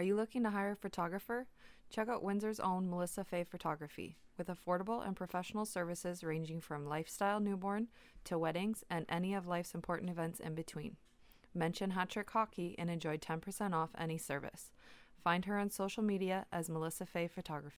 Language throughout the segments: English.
Are you looking to hire a photographer? Check out Windsor's own Melissa Fay Photography, with affordable and professional services ranging from lifestyle newborn to weddings and any of life's important events in between. Mention Hattrick Hockey and enjoy 10% off any service. Find her on social media as Melissa Fay Photography.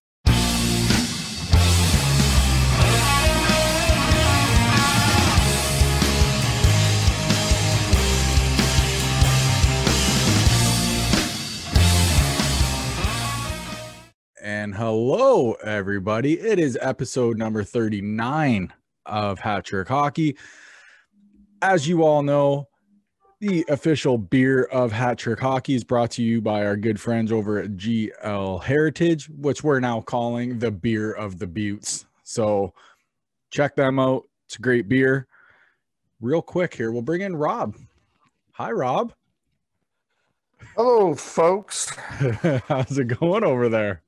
And hello, everybody. It is episode number 39 of Hattrick Hockey. As you all know, the official beer of Hattrick Hockey is brought to you by our good friends over at GL Heritage, which we're now calling the beer of the Buttes. So check them out. It's a great beer. Real quick here, we'll bring in Rob. Hi, Rob. Hello, folks. How's it going over there?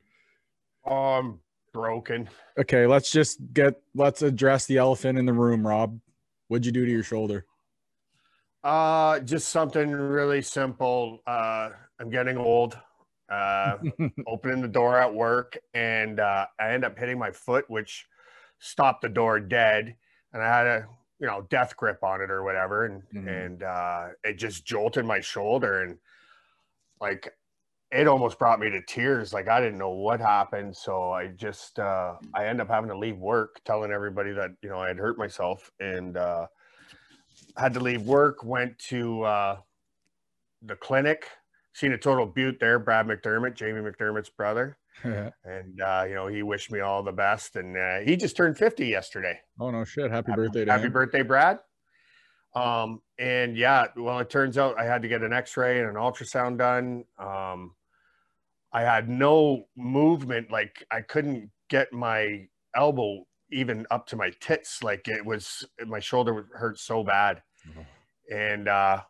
I'm broken. Okay, let's address the elephant in the room, Rob. What'd you do to your shoulder? Just something really simple. I'm getting old. Opening the door at work, and I end up hitting my foot, which stopped the door dead, and I had a death grip on it or whatever, and it just jolted my shoulder, and it almost brought me to tears. I didn't know what happened. So I just, I ended up having to leave work, telling everybody that, I had hurt myself, and had to leave work, went to the clinic, seen a total beaut there, Brad McDermott, Jamie McDermott's brother. Yeah. And, he wished me all the best. And he just turned 50 yesterday. Oh, no shit. Happy birthday to him. Happy birthday, Brad. It turns out I had to get an x-ray and an ultrasound done. I had no movement. I couldn't get my elbow even up to my tits. My shoulder hurt so bad. Mm-hmm. And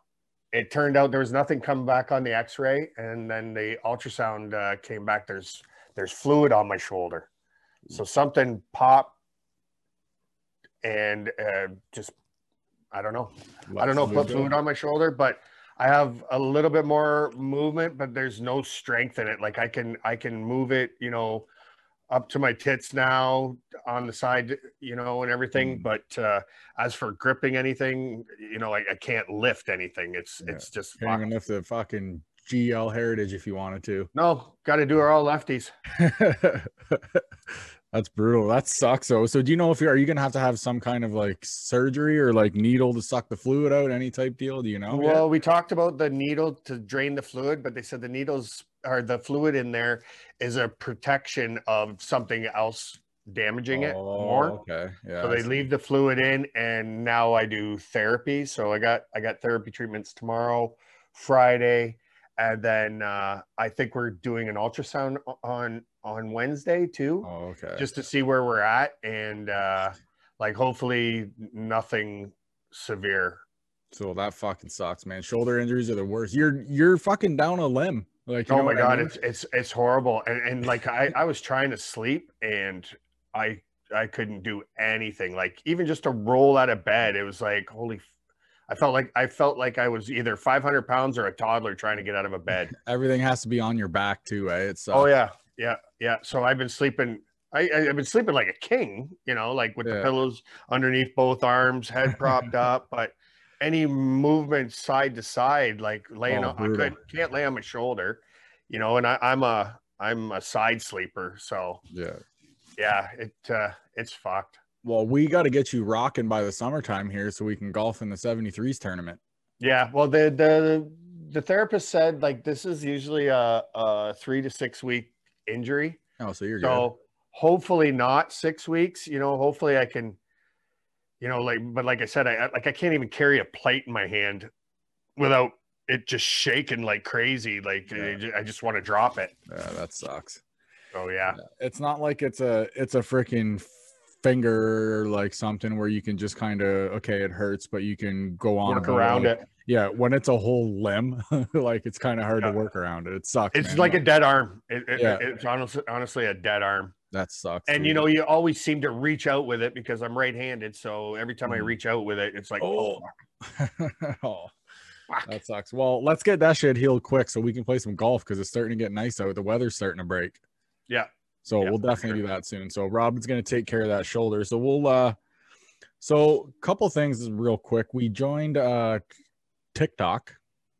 it turned out there was nothing coming back on the x-ray. And then the ultrasound came back. There's fluid on my shoulder. So something popped and just, I don't know. Put fluid on my shoulder, but I have a little bit more movement, but there's no strength in it. I can move it, up to my tits now on the side, and everything. But as for gripping anything, I can't lift anything. It's just can't even lift the fucking GL Heritage if you wanted to. No, got to do our all lefties. That's brutal. That sucks. So do you know if are you going to have some kind of surgery or needle to suck the fluid out? Any type deal? Do you know? Well, yeah. We talked about the needle to drain the fluid, but they said the needles or the fluid in there is a protection of something else damaging it more. Okay. Yeah. So they leave the fluid in, and now I do therapy. So I got therapy treatments tomorrow, Friday, and then I think we're doing an ultrasound on Wednesday too. Oh, okay. Just to see where we're at, and hopefully nothing severe. So that fucking sucks, man. Shoulder injuries are the worst. You're fucking down a limb. Oh my God, I mean? It's horrible. And I was trying to sleep, and I couldn't do anything. Even just to roll out of bed, it was holy. I felt like I was either 500 pounds or a toddler trying to get out of a bed. Everything has to be on your back too, eh? It's Yeah. So I've been sleeping. I've been sleeping like a king, with the pillows underneath both arms, head propped up. But any movement side to side, laying on, brutal. I can't lay on my shoulder, And I'm a side sleeper, so yeah. It's fucked. Well, we got to get you rocking by the summertime here so we can golf in the 73s tournament. Yeah. Well, the therapist said this is usually a 3 to 6 week injury. Oh, so you're good. So hopefully not 6 weeks, hopefully I can, but like I said, I can't even carry a plate in my hand without it just shaking like crazy. I just want to drop it. Yeah, that sucks. Oh yeah. It's not like it's a freaking finger something where you can just kind of it hurts, but you can go on work around it. Yeah, when it's a whole limb, it's kind of hard to work around it. It sucks. It's a dead arm. It's honestly a dead arm. That sucks. And dude, you always seem to reach out with it because I'm right-handed. So every time I reach out with it, it's like, oh. Fuck. That sucks. Well, let's get that shit healed quick so we can play some golf because it's starting to get nice out. The weather's starting to break. Yeah. So we'll definitely do that soon. So Robin's going to take care of that shoulder. So we'll so a couple things real quick. We joined TikTok.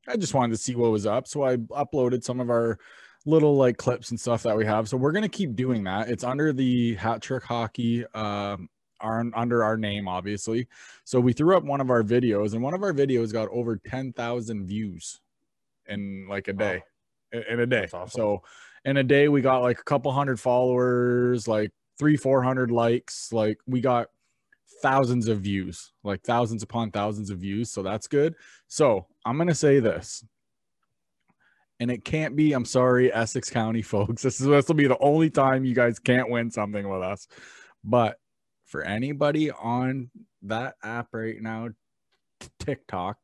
I just wanted to see what was up. So I uploaded some of our little like clips and stuff that we have. So we're going to keep doing that. It's under the Hattrick Hockey, under our name, obviously. So we threw up one of our videos, and one of our videos got over 10,000 views in like a day. Wow. In a day. That's awesome. So in a day, we got like a couple hundred followers, like 300-400 likes. Like we got thousands of views, like thousands upon thousands of views. So that's good. So I'm going to say this. And it can't be, I'm sorry, Essex County folks. This will be the only time you guys can't win something with us. But for anybody on that app right now, TikTok,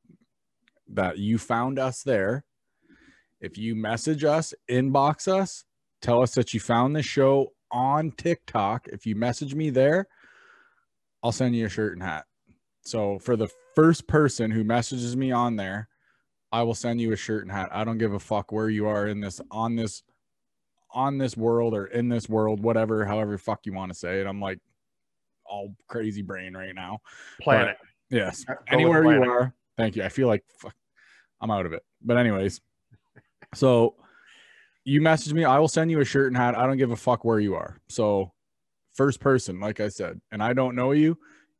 that you found us there, if you message us, inbox us, tell us that you found this show on TikTok. If you message me there, I'll send you a shirt and hat. So for the first person who messages me on there, I will send you a shirt and hat. I don't give a fuck where you are in this, on this world or in this world, whatever, however fuck you want to say it. I'm like all crazy brain right now. Planet. But yes. Go anywhere planet. You are. Thank you. I feel like fuck, I'm out of it. But anyways, so you message me, I will send you a shirt and hat. I don't give a fuck where you are. So first person, like I said, and I don't know you,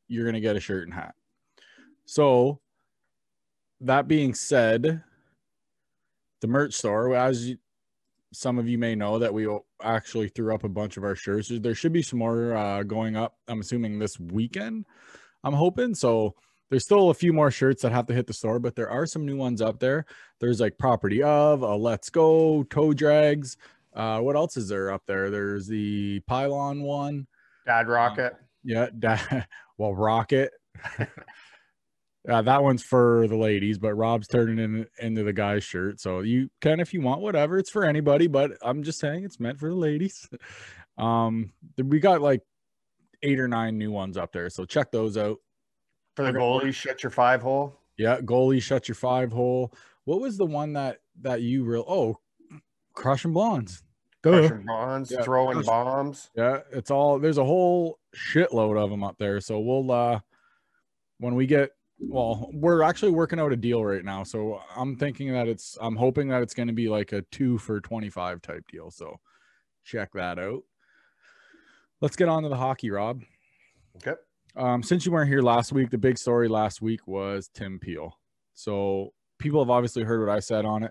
you're going to get a shirt and hat. So that being said, the merch store, as some of you may know, that we actually threw up a bunch of our shirts. There should be some more going up, I'm assuming this weekend, I'm hoping. So there's still a few more shirts that have to hit the store, but there are some new ones up there. There's like Property Of, Let's Go, Toe Drags. What else is there up there? There's the Pylon one. Dad Rocket. Yeah, Dad. Well, Rocket. That one's for the ladies, but Rob's turning into the guy's shirt. So you can, if you want, whatever. It's for anybody, but I'm just saying it's meant for the ladies. We got like 8 or 9 new ones up there. So check those out. For the goalie, shut your 5-hole. Yeah, goalie, shut your 5-hole. What was the one that you real? Oh, Crushing Blondes. Crushing Blondes, yeah. Throwing bombs. Yeah, it's all, there's a whole shitload of them up there. So we'll, when we get, well, we're actually working out a deal right now, so I'm hoping that it's going to be like a 2 for $25 type deal, so check that out. Let's get on to the hockey, Rob. Okay. Since you weren't here last week, the big story last week was Tim Peel. So people have obviously heard what I said on it.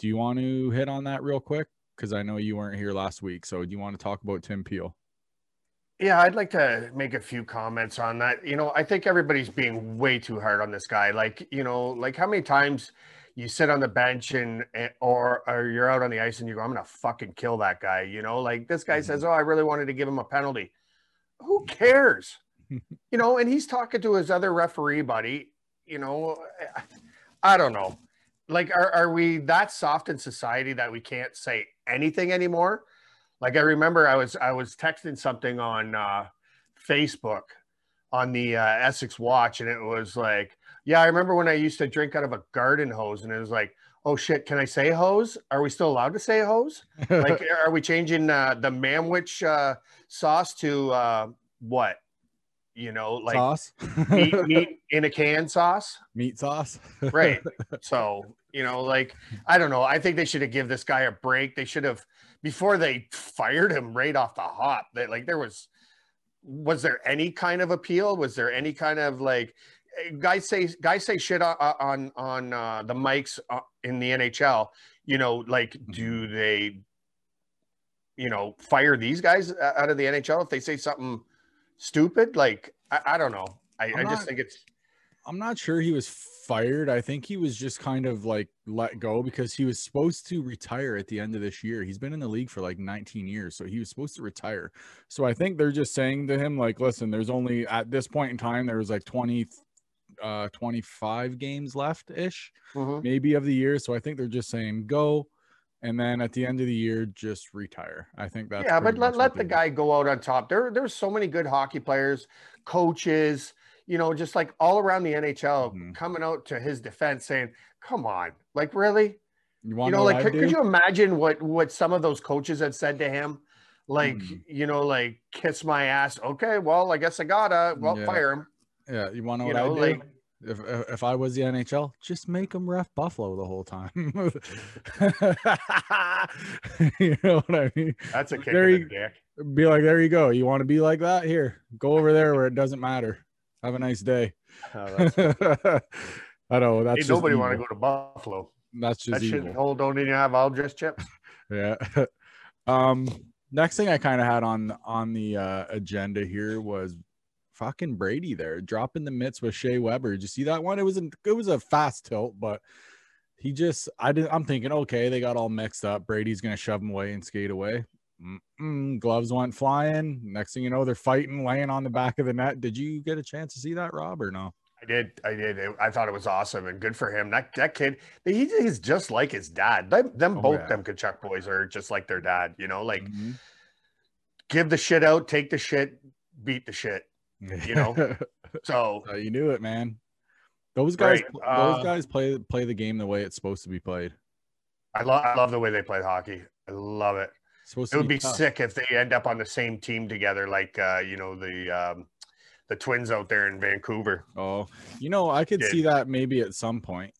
Do you want to hit on that real quick? Because I know you weren't here last week, so do you want to talk about Tim Peel? Yeah, I'd like to make a few comments on that. You know, I think everybody's being way too hard on this guy. Like, you know, like how many times you sit on the bench or you're out on the ice and you go, I'm going to fucking kill that guy. You know, like this guy says, oh, I really wanted to give him a penalty. Who cares? You know, and he's talking to his other referee buddy. You know, I don't know. Like, are we that soft in society that we can't say anything anymore? Like I remember I was texting something on Facebook on the Essex Watch, and it was like, yeah, I remember when I used to drink out of a garden hose, and it was like, oh shit, can I say hose? Are we still allowed to say hose? Like, are we changing the manwich sauce to what? You know, like sauce? meat in a can sauce? Meat sauce. Right. So, you know, like, I don't know. I think they should have given this guy a break. They should have, before they fired him right off the hop, that like there was there any kind of appeal? Was there any kind of like, guys say shit on the mics in the NHL, you know, like, do they, you know, fire these guys out of the NHL if they say something stupid? Like, I don't know. I just think it's, I'm not sure he was fired. I think he was just kind of like let go because he was supposed to retire at the end of this year. He's been in the league for like 19 years. So he was supposed to retire. So I think they're just saying to him, like, listen, there's only at this point in time, there was like 25 games left ish, maybe of the year. So I think they're just saying go. And then at the end of the year, just retire. I think that's, yeah, but let the guy go out on top. There's so many good hockey players, coaches, you know, just like all around the NHL coming out to his defense saying, come on, like, really? Could you imagine what some of those coaches had said to him? Like, you know, like, kiss my ass. Okay, well, I guess I gotta, fire him. Yeah, you want to know what I do? Like, if I was the NHL, just make them ref Buffalo the whole time. You know what I mean? That's a kick in the dick. Be like, there you go. You want to be like that? Here, go over there where it doesn't matter. Have a nice day. Oh, I know. That's nobody want to go to Buffalo. That's just that evil. Shithole don't even have all dress chips. Yeah. Next thing I kind of had on the agenda here was fucking Brady there dropping the mitts with Shea Weber. Did you see that one? It was a fast tilt, but he just I'm thinking, okay, they got all mixed up. Brady's gonna shove him away and skate away. Gloves went flying. Next thing you know, they're fighting, laying on the back of the net. Did you get a chance to see that, Rob, or no? I did. I thought it was awesome and good for him. That kid, he's just like his dad. Them Kachuk boys are just like their dad. You know, like give the shit out, take the shit, beat the shit. You know, so you knew it, man. Those guys, play the game the way it's supposed to be played. I love the way they play hockey. I love it. It would be sick if they end up on the same team together, like you know, the Twins out there in Vancouver. Oh, you know, I could see that maybe at some point,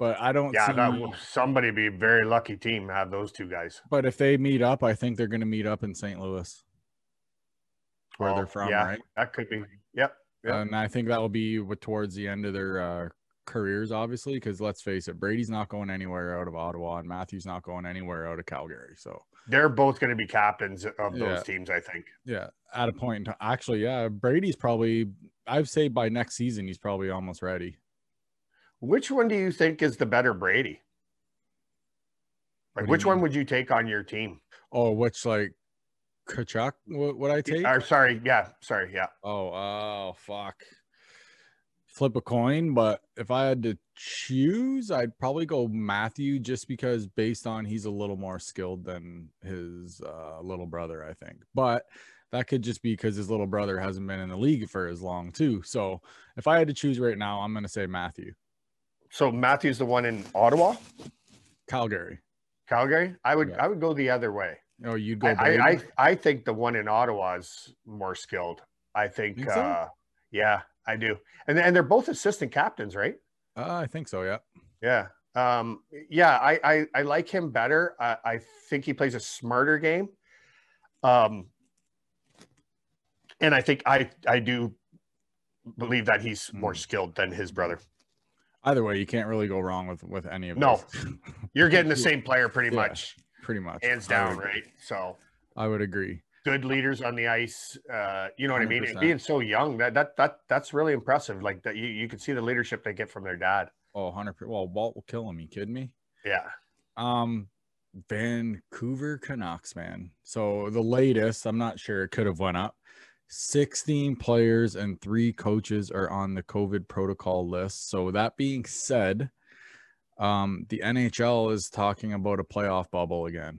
but I don't. Yeah, somebody be a very lucky team to have those two guys. But if they meet up, I think they're going to meet up in St. Louis, where they're from, right? That could be. Yep. And I think that will be towards the end of their careers, obviously, because let's face it, Brady's not going anywhere out of Ottawa, and Matthew's not going anywhere out of Calgary. So they're both going to be captains of those teams, I think. Yeah, at a point in time. Actually, yeah, Brady's probably, I'd say by next season, he's probably almost ready. Which one do you think is the better Brady? Like, which one would you take on your team? Oh, which, like, Kachuk would I take? Sorry, yeah. Oh, fuck. Flip a coin, but if I had to choose, I'd probably go Matthew, just because based on he's a little more skilled than his little brother, I think. But that could just be because his little brother hasn't been in the league for as long too. So if I had to choose right now, I'm going to say Matthew. So Matthew's the one in Ottawa? Calgary? I would go the other way. Oh, you'd go Brady? I think the one in Ottawa is more skilled. I think so? Yeah. I do. And they're both assistant captains, right? I think so, yeah. Yeah. I like him better. I think he plays a smarter game. And I think I do believe that he's more skilled than his brother. Either way, you can't really go wrong with any of these. No. You're getting the same player pretty much. Pretty much. Hands down, right? So I would agree. Good leaders on the ice, you know what 100%. I mean? And being so young, that's really impressive. Like that, you can see the leadership they get from their dad. Oh, 100%. Well, Walt will kill him. You kidding me? Yeah. Vancouver Canucks, man. So the latest, I'm not sure, it could have went up. 16 players and 3 coaches are on the COVID protocol list. So that being said, the NHL is talking about a playoff bubble again.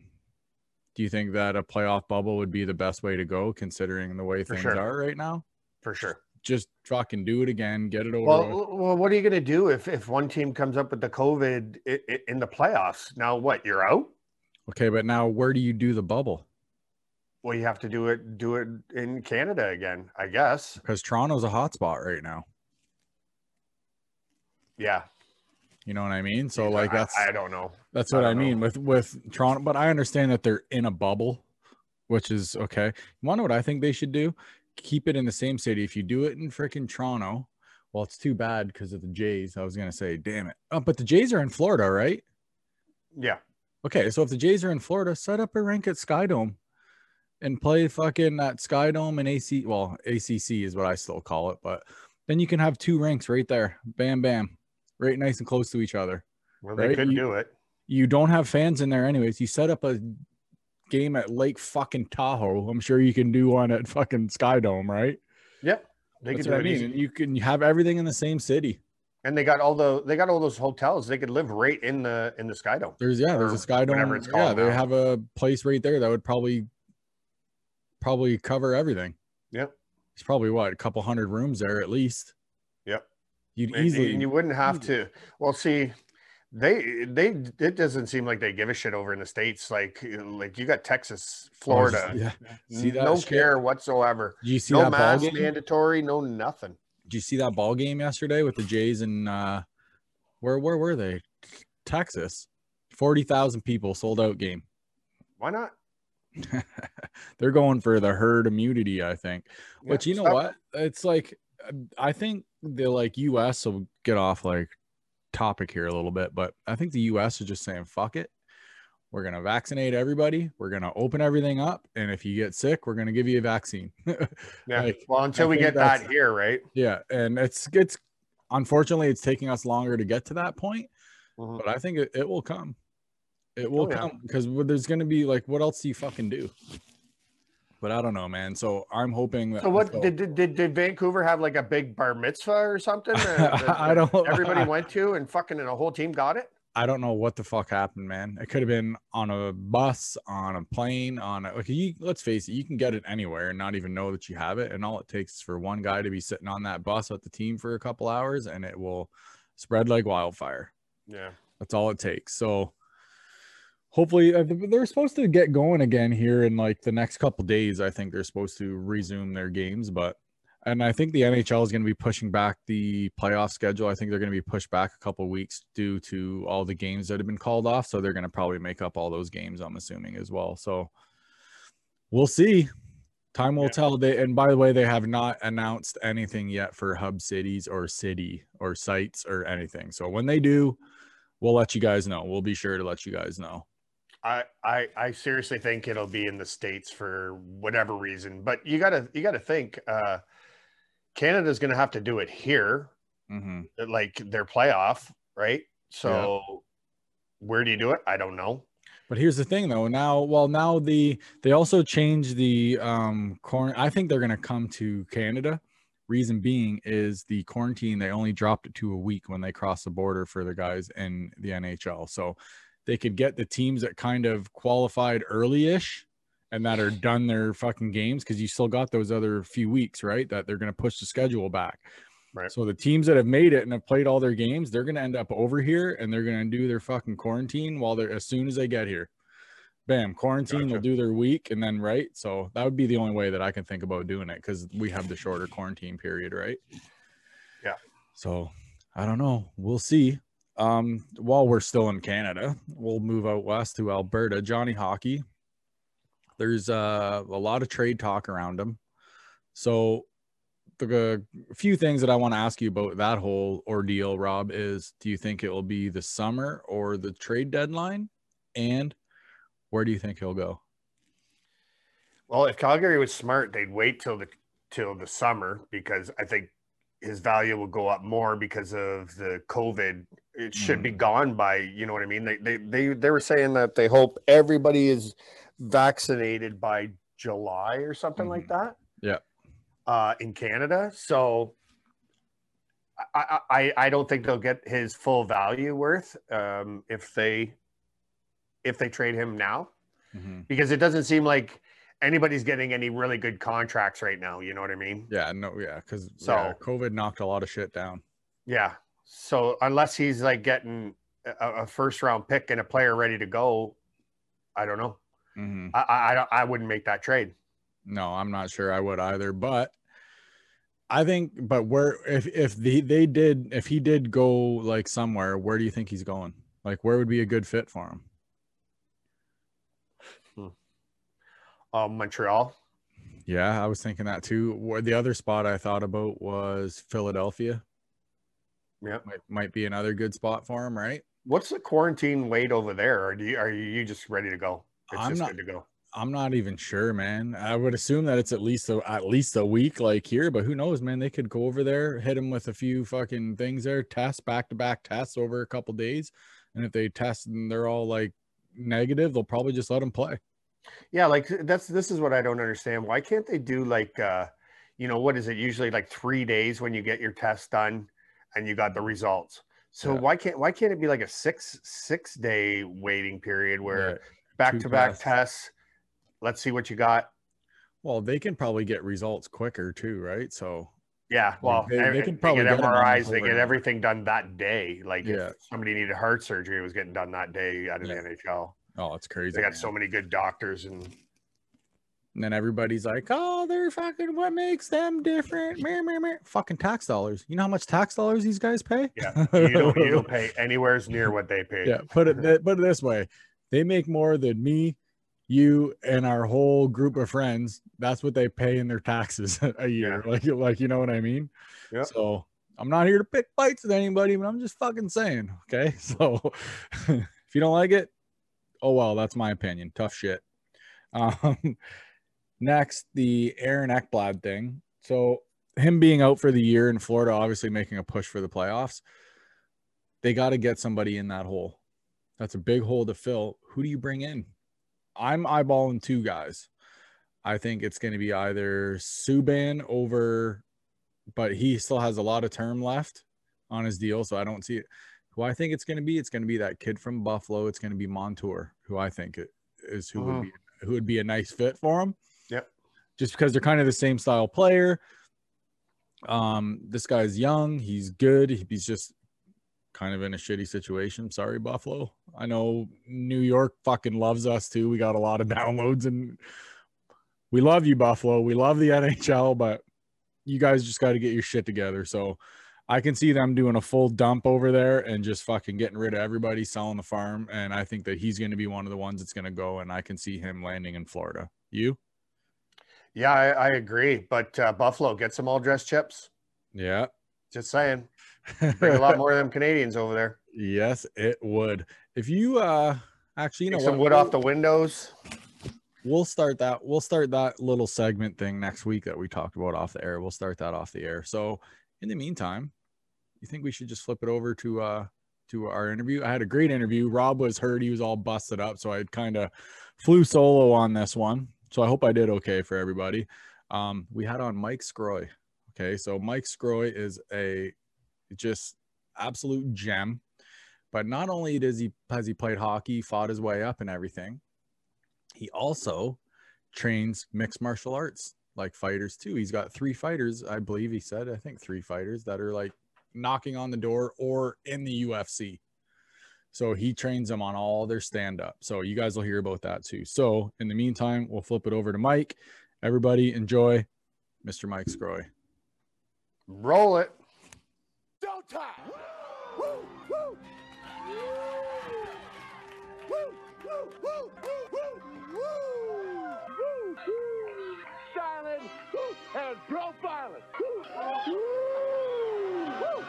Do you think that a playoff bubble would be the best way to go, considering the way things are right now? For sure. Just fucking do it again. Get it over with. Well, what are you going to do if one team comes up with the COVID in the playoffs? Now what? You're out? Okay, but now where do you do the bubble? Well, you have to do it in Canada again, I guess. Because Toronto's a hot spot right now. Yeah. You know what I mean? So like that's I don't know. That's what I mean with Toronto, but I understand that they're in a bubble, which is okay. You want to know what I think they should do? Keep it in the same city. If you do it in freaking Toronto, well, it's too bad because of the Jays. I was gonna say, damn it. Oh, but the Jays are in Florida, right? Yeah. Okay, so if the Jays are in Florida, set up a rink at Skydome and play fucking that Skydome and ACC is what I still call it, but then you can have 2 rinks right there. Bam, bam. Right, nice and close to each other. Well, they could do it. You don't have fans in there anyways. You set up a game at Lake fucking Tahoe. I'm sure you can do one at fucking Skydome, right? Yep. That's what I mean. You can have everything in the same city. And they got all those hotels. They could live right in the Skydome. There's a Skydome. Whatever it's called. Yeah, they have a place right there that would probably cover everything. Yep. there's probably what, a couple hundred rooms there at least. Yep. You'd easily, and you wouldn't have to. Well, see, they it doesn't seem like they give a shit over in the States. Like you got Texas, Florida, see that no shit? Care whatsoever. Do you see that mask ball game? Mandatory, no nothing. Did you see that ball game yesterday with the Jays and where were they? Texas, 40,000 people, sold out game. Why not? They're going for the herd immunity, I think. Yeah, but you know what? It's like, I think they're like U.S. will get off like topic here a little bit, but I think the U.S. is just saying, fuck it. We're going to vaccinate everybody. We're going to open everything up. And if you get sick, we're going to give you a vaccine. Yeah. Like, well, until we get that here, right? Yeah. And it's unfortunately, it's taking us longer to get to that point, but I think it will come. It will come, because there's going to be like, what else do you fucking do? But I don't know, man. So I'm hoping that. So what did Vancouver have like a big bar mitzvah or something? I don't. Everybody went to and fucking and a whole team got it. I don't know what the fuck happened, man. It could have been on a bus, on a plane, on a, like you, let's face it, you can get it anywhere and not even know that you have it. And all it takes is for one guy to be sitting on that bus with the team for a couple hours, and it will spread like wildfire. Yeah, that's all it takes. So. Hopefully they're supposed to get going again here in like the next couple of days. I think they're supposed to resume their games, but, and I think the NHL is going to be pushing back the playoff schedule. I think they're going to be pushed back a couple of weeks due to all the games that have been called off. So they're going to probably make up all those games, I'm assuming, as well. So we'll see. Time will tell. And by the way, they have not announced anything yet for hub cities or city or sites or anything. So when they do, we'll let you guys know. We'll be sure to let you guys know. I seriously think it'll be in the States for whatever reason, but you gotta think Canada's gonna have to do it here, like their playoff, right? So where do you do it? I don't know. But here's the thing, though. Now they also changed the quarantine. I think they're gonna come to Canada. Reason being is the quarantine. They only dropped it to a week when they crossed the border for the guys in the NHL. So. They could get the teams that kind of qualified early-ish and that are done their fucking games, because you still got those other few weeks, right, that they're going to push the schedule back. Right. So the teams that have made it and have played all their games, they're going to end up over here and they're going to do their fucking quarantine while they're, as soon as they get here. Bam, quarantine, they'll do their week and then, right? So that would be the only way that I can think about doing it, because we have the shorter quarantine period, right? Yeah. So I don't know. We'll see. While we're still in Canada, we'll move out west to Alberta. Johnny Hockey, there's a lot of trade talk around him. So the few things that I want to ask you about that whole ordeal, Rob, is do you think it will be the summer or the trade deadline? And where do you think he'll go? Well, if Calgary was smart, they'd wait till the summer, because I think his value will go up more because of the COVID. It should be gone by, you know what I mean? They were saying that they hope everybody is vaccinated by July or something like that. Yeah. In Canada. So I don't think they'll get his full value worth if they trade him now, because it doesn't seem like anybody's getting any really good contracts right now, you know what I mean? Yeah, no, yeah, because so COVID knocked a lot of shit down. Yeah, so unless he's like getting a first-round pick and a player ready to go, I don't know. I wouldn't make that trade. No, I'm not sure I would either. But I think, but where if he did go like somewhere, where do you think he's going? Like, where would be a good fit for him? Montreal. Yeah, I was thinking that too. The other spot I thought about was Philadelphia. Yeah, might be another good spot for him, right? What's the quarantine wait over there? Or are you just ready to go? Good to go. I'm not even sure, man. I would assume that it's at least a week, like here. But who knows, man? They could go over there, hit him with a few fucking things there, tests, back-to-back tests over a couple days, and if they test and they're all like negative, they'll probably just let him play. Yeah, like this is what I don't understand. Why can't they do like, you know, what is it usually like 3 days when you get your test done and you got the results? So why can't it be like a six day waiting period where back-to-back tests? Let's see what you got. Well, they can probably get results quicker too, right? So yeah, well, they can probably get MRIs. They get everything done that day. Like if somebody needed heart surgery, it was getting done that day out of the NHL. Oh, it's crazy. They got so many good doctors. And then everybody's like, oh, they're fucking, what makes them different? Fucking tax dollars. You know how much tax dollars these guys pay? Yeah, you don't pay anywhere near what they pay. Yeah, put it this way. They make more than me, you, and our whole group of friends. That's what they pay in their taxes a year. Yeah. Like, you know what I mean? Yeah. So I'm not here to pick fights with anybody, but I'm just fucking saying, okay? So if you don't like it, oh, well, that's my opinion. Tough shit. Next, the Aaron Ekblad thing. So him being out for the year in Florida, obviously making a push for the playoffs. They got to get somebody in that hole. That's a big hole to fill. Who do you bring in? I'm eyeballing two guys. I think it's going to be either Subban over, but he still has a lot of term left on his deal, so I don't see it. Who I think it's going to be that kid from Buffalo. It's going to be Montour, who I think is who would be a nice fit for him. Yep. Just because they're kind of the same style player. This guy's young. He's good. He's just kind of in a shitty situation. Sorry, Buffalo. I know New York fucking loves us too. We got a lot of downloads and we love you, Buffalo. We love the NHL, but you guys just got to get your shit together. So I can see them doing a full dump over there and just fucking getting rid of everybody, selling the farm. And I think that he's going to be one of the ones that's going to go, and I can see him landing in Florida. You? Yeah, I agree. But Buffalo, get some all-dressed chips. Yeah. Just saying. Bring a lot more of them Canadians over there. Yes, it would. If you actually, you know, some wood off the windows. We'll start that little segment thing next week that we talked about off the air. We'll start that off the air. So in the meantime, you think we should just flip it over to our interview? I had a great interview. Rob was hurt. He was all busted up. So I kind of flew solo on this one. So I hope I did okay for everybody. We had on Mike Scroy. Okay, so Mike Scroy is a just absolute gem. But not only has he played hockey, fought his way up and everything, he also trains mixed martial arts, like fighters too. He's got three fighters, I believe he said. I think three fighters that are like knocking on the door or in the UFC. So he trains them on all their stand-up. So you guys will hear about that too. So in the meantime, we'll flip it over to Mike. Everybody enjoy Mr. Mike Scroy. Roll it. Showtime. Woo! Woo! Woo! Woo! Woo! Woo! Woo! Woo! Silent and profiling. Woo! Woo!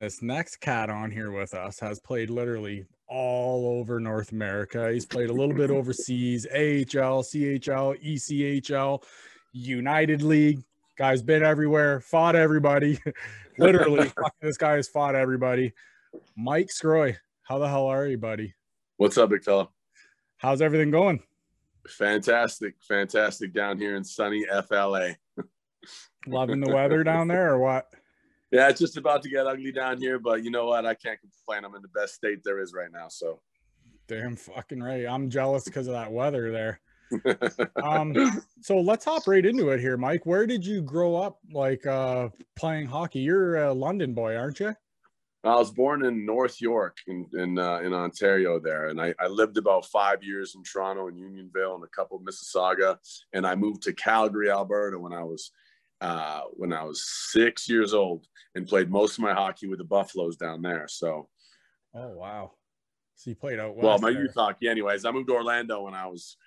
This next cat on here with us has played literally all over North America. He's played a little bit overseas, AHL, CHL, ECHL, United League. Guy's been everywhere, fought everybody. Literally, this guy has fought everybody. Mike Scroy, how the hell are you, buddy? What's up, big fella? How's everything going? Fantastic, fantastic down here in sunny FLA. Loving the weather down there or what? Yeah, it's just about to get ugly down here, but you know what? I can't complain. I'm in the best state there is right now, so. Damn fucking right. I'm jealous because of that weather there. So let's hop right into it here, Mike. Where did you grow up, like, playing hockey? You're a London boy, aren't you? I was born in North York in Ontario there, and I lived about 5 years in Toronto and Unionville and a couple of Mississauga, and I moved to Calgary, Alberta when I was 6 years old and played most of my hockey with the Buffaloes down there. So, oh, wow. So you played out west. Well, my youth hockey anyways. I moved to Orlando when I was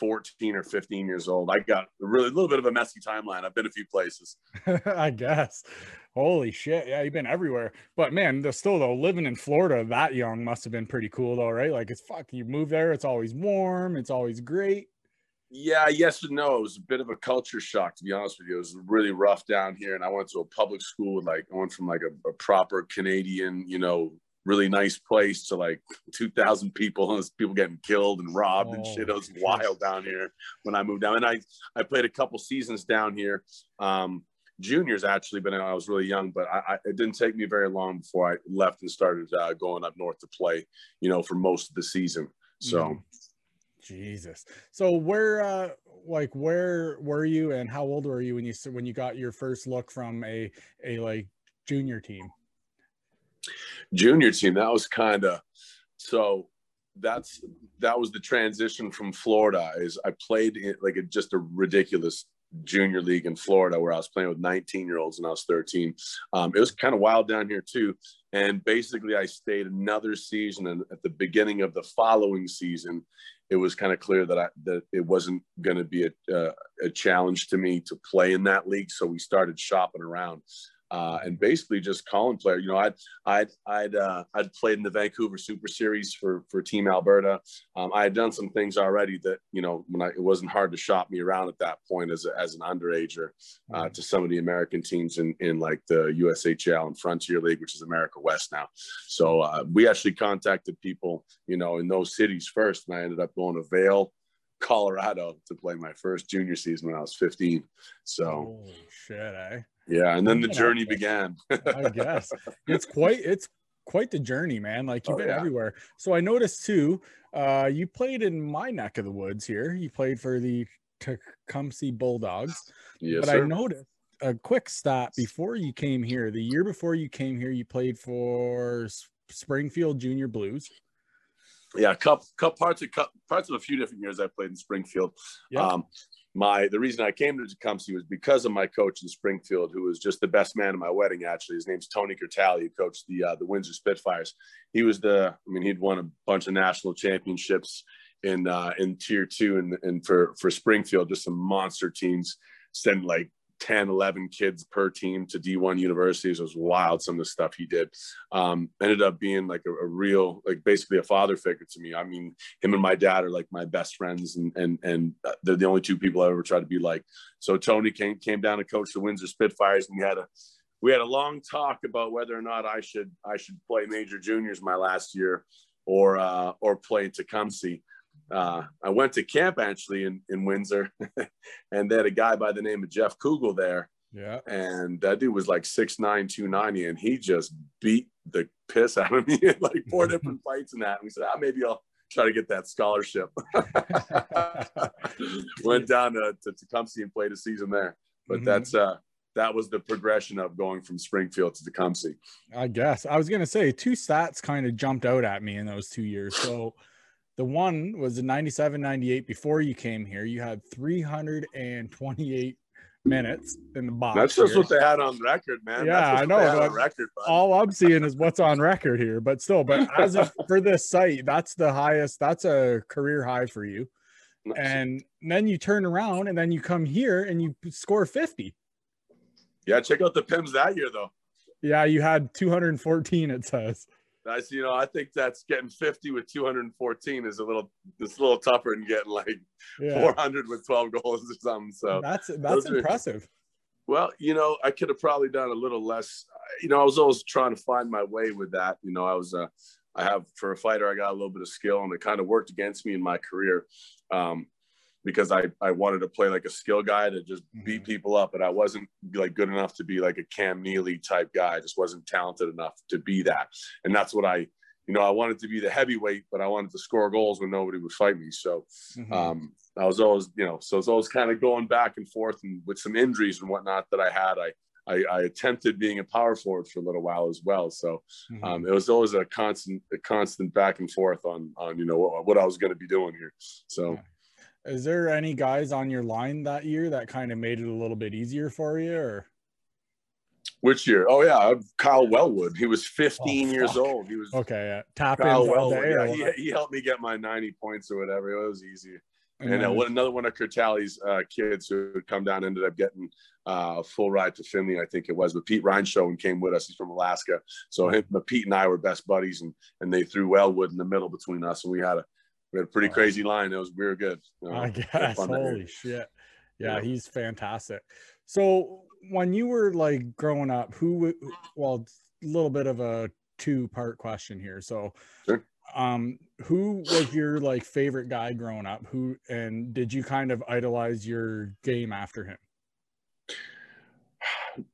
14 or 15 years old. I got a little bit of a messy timeline. I've been a few places. I guess. Holy shit. Yeah, you've been everywhere. But, man, still, living in Florida that young must have been pretty cool, though, right? Like, it's fuck, you move there. It's always warm. It's always great. Yeah, yes and no. It was a bit of a culture shock, to be honest with you. It was really rough down here, and I went to a public school. Like, I went from like a proper Canadian, you know, really nice place to like 2,000 people. And people getting killed and robbed and shit. It was wild down here when I moved down. And I played a couple seasons down here, juniors actually, but I was really young. But it didn't take me very long before I left and started going up north to play, you know, for most of the season. So Jesus. So where where were you and how old were you when you got your first look from a like junior team? Junior team, that was kind of, so that was the transition from Florida. Is I played in like just a ridiculous junior league in Florida where I was playing with 19-year-olds and I was 13. It was kind of wild down here too. And basically I stayed another season, and at the beginning of the following season, it was kind of clear that it wasn't going to be a challenge to me to play in that league. So we started shopping around. And basically just calling player, you know, I'd played in the Vancouver Super Series for Team Alberta. I had done some things already that, you know, it wasn't hard to shop me around at that point as an underager to some of the American teams in like the USHL and Frontier League, which is America West now. So we actually contacted people, you know, in those cities first, and I ended up going to Vail, Colorado to play my first junior season when I was 15. So holy shit, eh? Yeah, and then the journey began. I guess it's quite the journey, man. Like you've been everywhere. So I noticed too, you played in my neck of the woods here. You played for the Tecumseh Bulldogs. Yes, but sir. I noticed a quick stat before you came here. The year before you came here, you played for Springfield Junior Blues. Yeah, parts of a few different years I played in Springfield. Yep. The reason I came to Tecumseh was because of my coach in Springfield, who was just the best man at my wedding, actually. His name's Tony Curtali, who coached the Windsor Spitfires. He was he'd won a bunch of national championships in Tier 2 and for Springfield, just some monster teams, send like 10, 11 kids per team to D1 universities. It was wild, some of the stuff he did. Ended up being like a real, like basically a father figure to me. I mean, him and my dad are like my best friends, and they're the only two people I ever tried to be like. So Tony came down to coach the Windsor Spitfires, and we had a long talk about whether or not I should play major juniors my last year or play Tecumseh. I went to camp actually in Windsor, and they had a guy by the name of Jeff Kugel there. Yeah. And that dude was like 6'9", 290, and he just beat the piss out of me in like 4 different fights and that. And we said, maybe I'll try to get that scholarship. Went down to Tecumseh and played a season there. But that was the progression of going from Springfield to Tecumseh. I guess. I was going to say, 2 stats kind of jumped out at me in those 2 years. So the one was in 97-98. Before you came here, you had 328 minutes in the box. That's just what they had on record, man. Yeah, I know. On record, all I'm seeing is what's on record here. But still, for this site, that's the highest. That's a career high for you. Nice. And then you turn around, and then you come here, and you score 50. Yeah, check out the PIMS that year, though. Yeah, you had 214, it says. You know, I think that's getting 50 with 214 is a little tougher than getting like 400 with 12 goals or something. So that's impressive. Well, you know, I could have probably done a little less. You know, I was always trying to find my way with that. You know, for a fighter, I got a little bit of skill, and it kind of worked against me in my career because I wanted to play like a skill guy that just beat people up, but I wasn't like good enough to be like a Cam Neely type guy. I just wasn't talented enough to be that. And that's what I wanted to be the heavyweight, but I wanted to score goals when nobody would fight me. So I was always, you know, so it's always kind of going back and forth, and with some injuries and whatnot that I had, I attempted being a power forward for a little while as well. So it was always a constant back and forth on, you know, what I was going to be doing here. So is there any guys on your line that year that kind of made it a little bit easier for you? Or which year? Oh yeah, Kyle Wellwood. He was 15 years old. He was Kyle Wellwood. Yeah, he helped me get my 90 points or whatever. It was easy. And another one of Curtali's kids who had come down ended up getting a full ride to Finley, I think it was. But Pete Reinshow and came with us. He's from Alaska, so Pete and I were best buddies, and they threw Wellwood in the middle between us, and we had a pretty crazy line. We were good. I guess. Holy shit. Yeah, he's fantastic. So when you were like growing up, a little bit of a 2-part question here. So who was your like favorite guy growing up? And did you kind of idolize your game after him?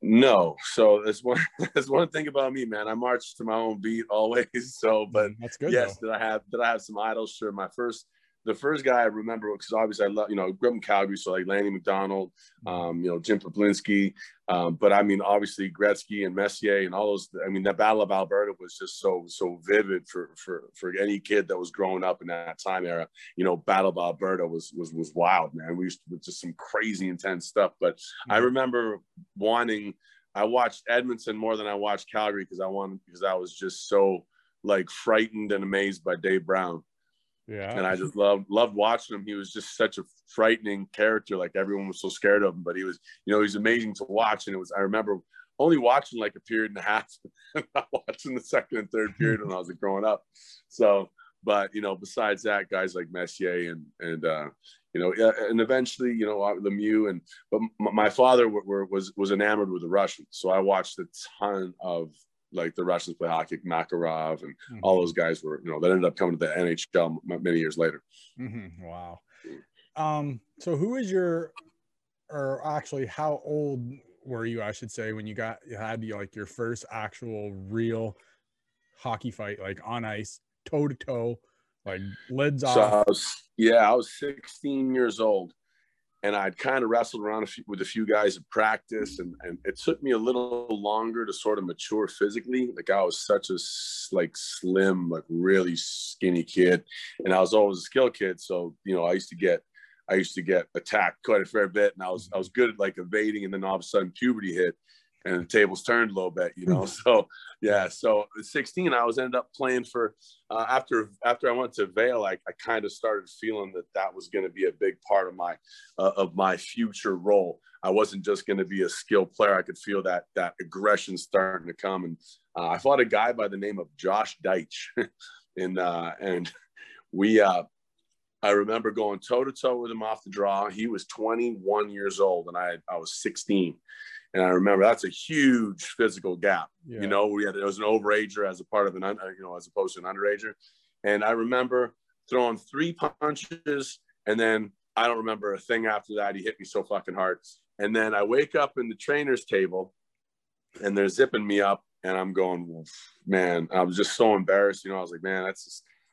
No. So that's one thing about me, man. I march to my own beat always. So, but that's good, yes, though. Did I have some idols? Sure. The first guy I remember, because obviously I love, grew up in Calgary, so like Lanny McDonald, Jim Poplinski, but I mean, obviously Gretzky and Messier and all those. I mean, the Battle of Alberta was just so vivid for any kid that was growing up in that time era. Battle of Alberta was wild, man. We used to, just some crazy intense stuff. But I remember I watched Edmonton more than I watched Calgary because I was just so like frightened and amazed by Dave Brown. Yeah, and I just loved watching him. He was just such a frightening character. Like everyone was so scared of him, but he was, he was amazing to watch. And I remember only watching like a period and a half, not watching the second and third period when I was growing up. So, but besides that, guys like Messier and eventually, Lemieux but my father was enamored with the Russians, so I watched a ton of. Like the Russians play hockey, Makarov and all those guys were, that ended up coming to the NHL many years later. Mm-hmm. Wow. So who is how old were you, I should say, when you had like your first actual real hockey fight, like on ice, toe to toe, like lids off? So I was 16 years old. And I'd kind of wrestled around with a few guys at practice, and it took me a little longer to sort of mature physically. Like I was such a slim, like really skinny kid, and I was always a skill kid. So I used to get attacked quite a fair bit, and I was good at like evading, and then all of a sudden puberty hit, and the tables turned a little bit, So yeah, so at 16, I ended up playing for after I went to Vail, I kind of started feeling that was going to be a big part of my future role. I wasn't just going to be a skilled player. I could feel that aggression starting to come, and I fought a guy by the name of Josh Deitch, and we. I remember going toe to toe with him off the draw. He was 21 years old, and I was 16. And I remember that's a huge physical gap. Yeah. There was an overager as a part of an, as opposed to an underager. And I remember throwing 3 punches, and then I don't remember a thing after that. He hit me so fucking hard. And then I wake up in the trainer's table, and they're zipping me up, and I'm going, man, I was just so embarrassed. I was like, man,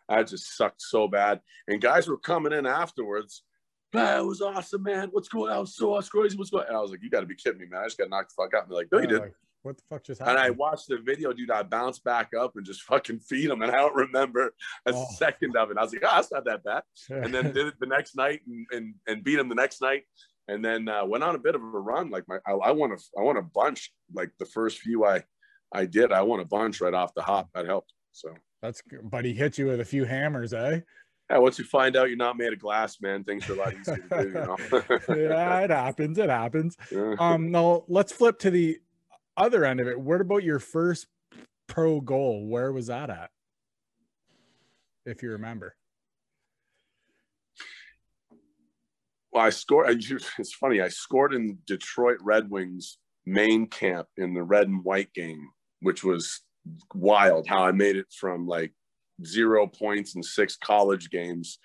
I just sucked so bad. And guys were coming in afterwards. That was awesome, man. What's going on? That was so awesome. What's going on? And I was like, you got to be kidding me, man. I just got knocked the fuck out. And they're like, no, you didn't. Like, what the fuck just happened? And I watched the video, dude. I bounced back up and just fucking feed him. And I don't remember a second of it. I was like, that's not that bad. And then did it the next night and beat him the next night. And then went on a bit of a run. Like I won a bunch. Like the first few I did, I won a bunch right off the hop. That helped. So that's good. But he hit you with a few hammers, eh? Yeah, once you find out you're not made of glass, man, things are a lot easier to do, Yeah, it happens. Yeah. Now, let's flip to the other end of it. What about your first pro goal? Where was that at, if you remember? Well, it's funny. I scored in Detroit Red Wings main camp in the red and white game, which was wild how I made it from, 0 points in 6 college games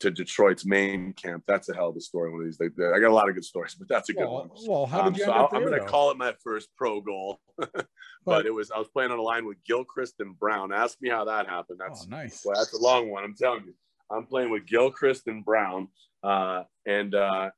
to Detroit's main camp. That's a hell of a story. One of these, I got a lot of good stories, but that's a good one. Well, how did you I'm going to call it my first pro goal, but I was playing on a line with Gilchrist and Brown. Ask me how that happened. That's nice. Well, that's a long one. I'm telling you, I'm playing with Gilchrist and Brown, and I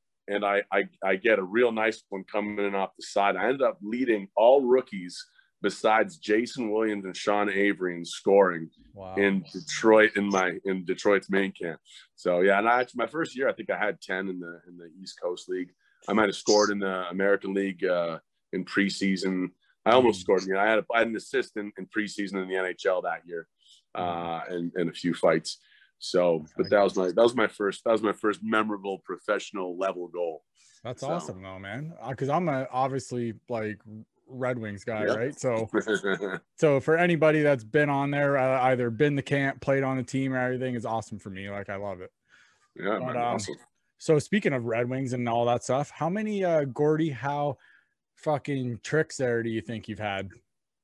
get a real nice one coming in off the side. I ended up leading all rookies besides Jason Williams and Sean Avery in scoring in Detroit in Detroit's main camp. So yeah, and my first year I think I had 10 in the East Coast League. I might have scored in the American League in preseason. I almost scored. I had an assist in preseason in the NHL that year, and a few fights. So, but that was my first memorable professional level goal. That's awesome though, man. Because I'm obviously Red Wings guy, yep. Right? So for anybody that's been on there, either been the camp, played on the team, or everything, is awesome for me. I love it. Yeah, but, awesome. So speaking of Red Wings and all that stuff, how many Gordie Howe fucking tricks there do you think you've had?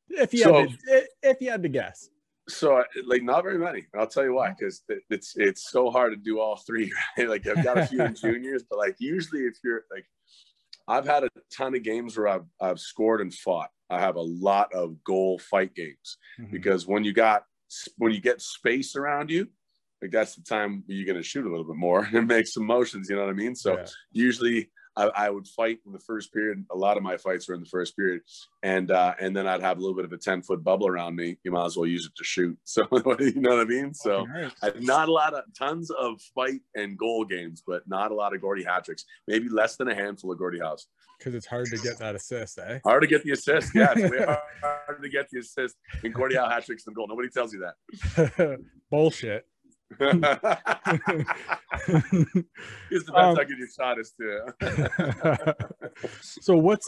If you had to guess. So not very many. I'll tell you why, because it's so hard to do all 3. Right? I've got a few in juniors, but usually if you're I've had a ton of games where I've scored and fought. I have a lot of goal fight games, mm-hmm. because when you get space around you, like that's the time you're going to shoot a little bit more and make some motions. You know what I mean? So yeah. Usually I would fight in the first period. A lot of my fights were in the first period. And then I'd have a little bit of a 10-foot bubble around me. You might as well use it to shoot. So, you know what I mean? So not a lot of, tons of fight and goal games, but not a lot of Gordie hat-tricks, maybe less than a handful of Gordie House. Because it's hard to get that assist, eh? Hard to get the assist, yeah. It's way hard to get the assist in Gordie Howe hat-tricks than goal. Nobody tells you that. Bullshit. Here's the best I can do shot is to. So what's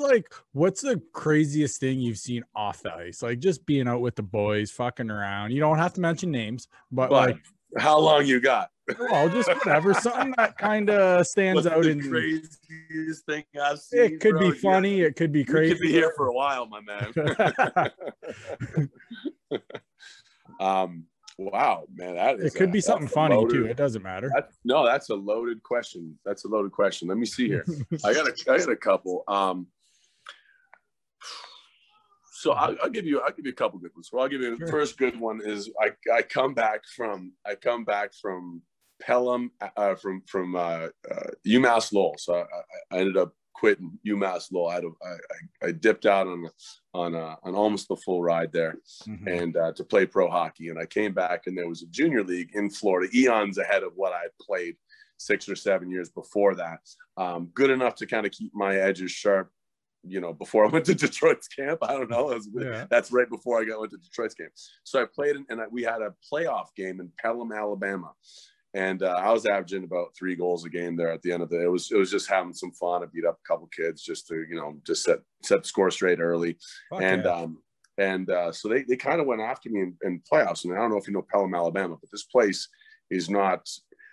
the craziest thing you've seen off the ice? Like just being out with the boys, fucking around. You don't have to mention names, but like how long you got? Well, just whatever. Something that kind of stands out. The craziest thing I've seen. It could be funny. Yeah. It could be crazy. Could be here for a while, my man. Wow, man, that is. It could be something funny too. It doesn't matter. That's a loaded question. That's a loaded question. Let me see here. I got a couple. So I'll give you a couple good ones. Well, I'll give you the first good one is I come back from Pelham from UMass Lowell. So I ended up quitting UMass Lowell. I dipped out on almost the full ride there, mm-hmm. and to play pro hockey. And I came back, and there was a junior league in Florida, eons ahead of what I had played 6 or 7 years before that. Good enough to kind of keep my edges sharp, you know, before I went to Detroit's camp. I don't know. That's right before I went to Detroit's camp. So I played, and we had a playoff game in Pelham, Alabama. And I was averaging about 3 goals a game there at the end of the day. It was just having some fun. I beat up a couple kids just to, you know, just set the score straight early. Okay. So they kind of went after me in playoffs. And I don't know if you know Pelham, Alabama, but this place is not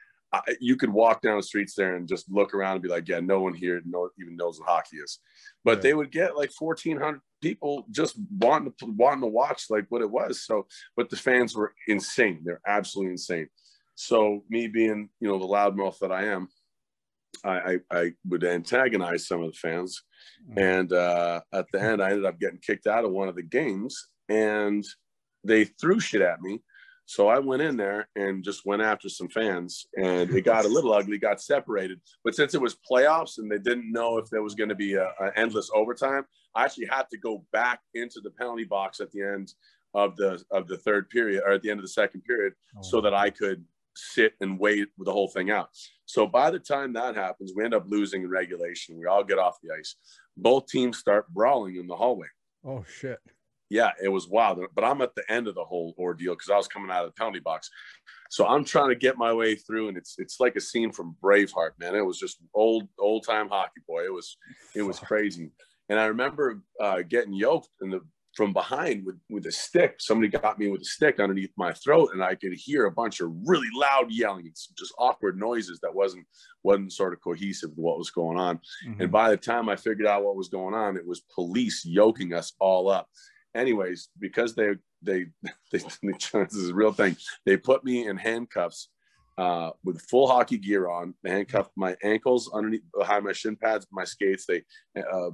– you could walk down the streets there and just look around and be like, yeah, no one here even knows what hockey is. But they would get like 1,400 people just wanting to watch like what it was. So, but the fans were insane. They're absolutely insane. So me being, you know, the loudmouth that I am, I would antagonize some of the fans. And at the end, I ended up getting kicked out of one of the games, and they threw shit at me. So I went in there and just went after some fans, and it got a little ugly, got separated. But since it was playoffs and they didn't know if there was going to be an endless overtime, I actually had to go back into the penalty box at the end of the third period, or at the end of the second period, so that I could sit and wait the whole thing out. So by the time that happens, we end up losing in regulation. We all get off the ice. Both teams start brawling in the hallway. Oh, shit. Yeah, it was wild. But I'm at the end of the whole ordeal because I was coming out of the penalty box. So I'm trying to get my way through, and it's like a scene from Braveheart, man. It was just old-time hockey, boy. It was crazy. And I remember getting yoked from behind with a stick. Somebody got me with a stick underneath my throat, and I could hear a bunch of really loud yelling. It's just awkward noises that wasn't sort of cohesive to what was going on. Mm-hmm. And by the time I figured out what was going on, it was police yoking us all up. Anyways, because this is a real thing. They put me in handcuffs with full hockey gear on. They handcuffed my ankles underneath, behind my shin pads, my skates. They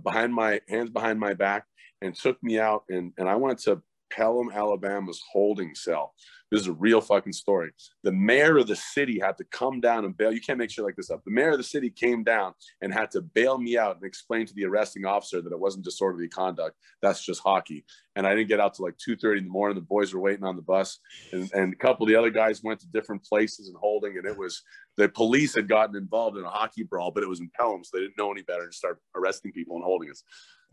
behind my hands, behind my back. And took me out, and I went to Pelham, Alabama's holding cell. This is a real fucking story. The mayor of the city had to come down and bail. You can't make shit like this up. The mayor of the city came down and had to bail me out and explain to the arresting officer that it wasn't disorderly conduct. That's just hockey. And I didn't get out till like 2:30 in the morning. The boys were waiting on the bus, and a couple of the other guys went to different places and holding. And it was the police had gotten involved in a hockey brawl, but it was in Pelham, so they didn't know any better and start arresting people and holding us.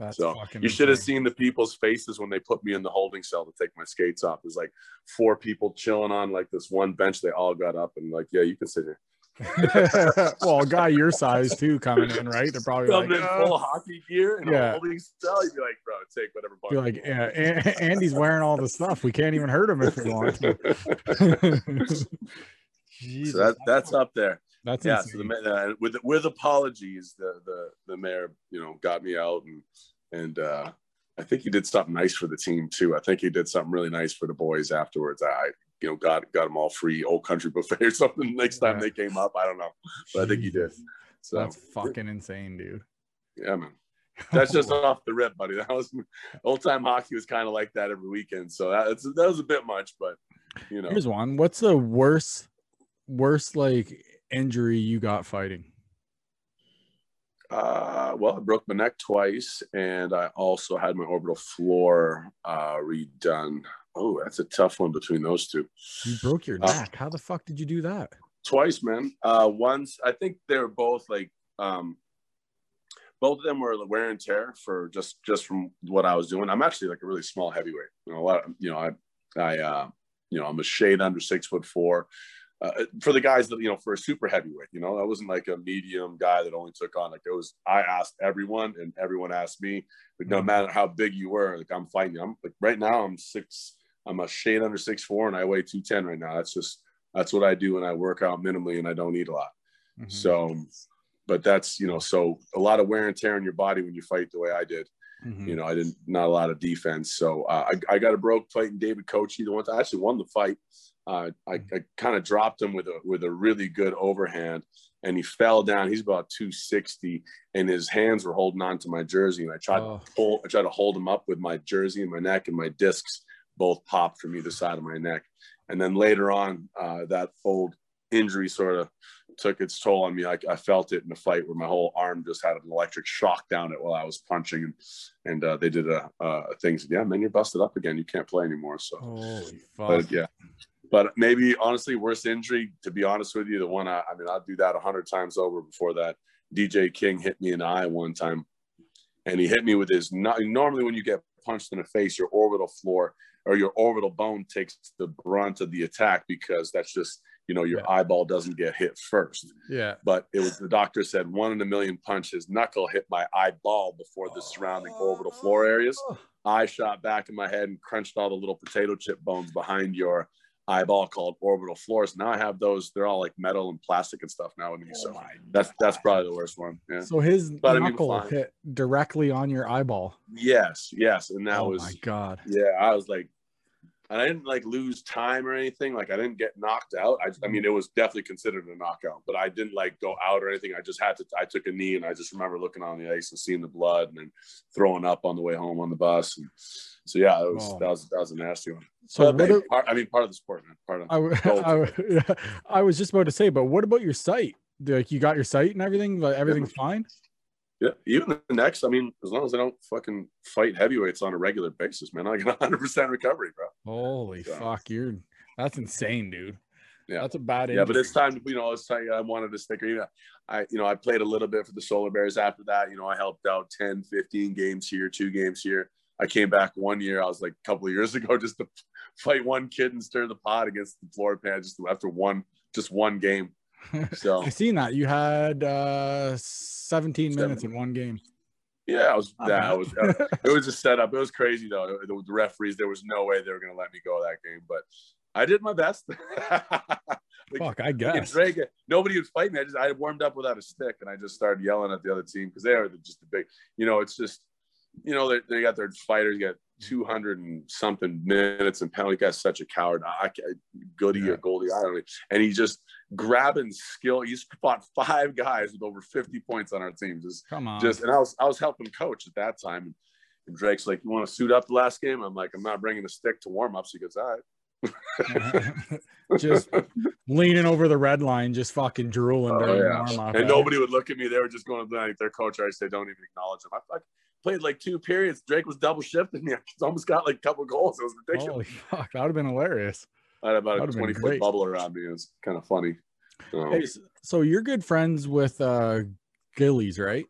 That's so fucking you should have seen the people's faces when they put me in the holding cell to take my skates off. There's like 4 people chilling on like this one bench. They all got up and like, yeah, you can sit here. Well, a guy your size too coming in, right? They're probably coming in full hockey gear and a holding cell. You'd be like, bro, take whatever. Be like, yeah, Andy's wearing all the stuff. We can't even hurt him if we want to. Jesus, so that's up there. That's insane. So the with apologies, the mayor, you know, got me out, and I think he did something nice for the team too. I think he did something really nice for the boys afterwards. I you know got them all free old country buffet or something next time they came up. I don't know, but I think he did. So that's fucking insane, dude. Yeah, man. That's just off the rip, buddy. That was old time hockey was kind of like that every weekend. So that was a bit much, but you know. Here's one. What's the worst like injury you got fighting? Well, I broke my neck twice, and I also had my orbital floor redone. Oh, that's a tough one between those two. You broke your neck. How the fuck did you do that? Twice, man. Once, I think they were both like, both of them were wear and tear for just from what I was doing. I'm actually like a really small heavyweight. You know, I'm a shade under 6'4". For the guys that, you know, for a super heavyweight, you know, I wasn't like a medium guy that only took on, like, it was, I asked everyone and everyone asked me, like, no matter how big you were, like, I'm fighting you. I'm like, right now I'm a shade under 6'4" and I weigh 210 right now. That's what I do when I work out minimally and I don't eat a lot. Mm-hmm. So, but that's, you know, so a lot of wear and tear in your body when you fight the way I did. Mm-hmm. You know, not a lot of defense. So I got a broke fighting David Kochi. The one time I actually won the fight. I kind of dropped him with a really good overhand, and he fell down. He's about 260, and his hands were holding on to my jersey. And I tried to hold him up with my jersey and my neck, and my discs both popped from either side of my neck. And then later on, that old injury sort of took its toll on me. I felt it in a fight where my whole arm just had an electric shock down it while I was punching, and they did things. Yeah, man, you're busted up again. You can't play anymore. So, holy fuck. But, yeah. But maybe, honestly, worst injury, to be honest with you, the one, I mean, I'd do that 100 times over before that. DJ King hit me in the eye one time, and he hit me with his, normally when you get punched in the face, your orbital floor or your orbital bone takes the brunt of the attack because that's just, you know, your eyeball doesn't get hit first. Yeah. But it was, the doctor said, 1 in a million punch, his knuckle hit my eyeball before the surrounding orbital floor areas. I shot back in my head and crunched all the little potato chip bones behind your eyeball called orbital floors. Now I have those, they're all like metal and plastic and stuff now with me. So that's probably the worst one. Yeah. So his knuckle hit directly on your eyeball. Yes. And that was, oh my God. Yeah. I was like, and I didn't like lose time or anything. Like I didn't get knocked out. I mean, it was definitely considered a knockout, but I didn't like go out or anything. I just I took a knee, and I just remember looking on the ice and seeing the blood, and then throwing up on the way home on the bus. And so yeah, it was, that was a nasty one. So part of the sport, man. I was just about to say, but what about your sight? Like you got your sight and everything? Like everything's fine? Yeah, even the next. I mean, as long as I don't fucking fight heavyweights on a regular basis, man, I get 100% recovery, bro. Holy fuck, that's insane, dude. Yeah, that's a bad injury. Yeah, but it's time. You know, it's time. I wanted to stick. I played a little bit for the Solar Bears after that. You know, I helped out 10, 15 games here, 2 games here. I came back one year. I was like a couple of years ago, just to fight one kid and stir the pot against the floor pan just after one game. So I've seen that you had 17 minutes in one game. Yeah, it was a setup. It was crazy though. The referees, there was no way they were going to let me go that game, but I did my best. Like, fuck, I guess. Nobody would fight me. I warmed up without a stick, and I just started yelling at the other team because they are just the big. You know, it's just, you know, they got their fighters got 200 and something minutes, and penalty guy's such a coward. Goody or Goldie, I don't know. And he just grabbing skill. He's fought 5 guys with over 50 points on our team. Just come on. Just, and I was helping coach at that time. And Drake's like, "You want to suit up the last game?" I'm like, "I'm not bringing a stick to warm ups." He goes, "All right." Just leaning over the red line, just fucking drooling. Nobody would look at me. They were just going to like their coach. I said, "Don't even acknowledge him." I played like 2 periods. Drake was double shifting me. I almost got like a couple goals. It was ridiculous. Holy fuck, that would have been hilarious. I had about a 20-foot bubble around me. It was kind of funny. Hey, so you're good friends with Gillies, right?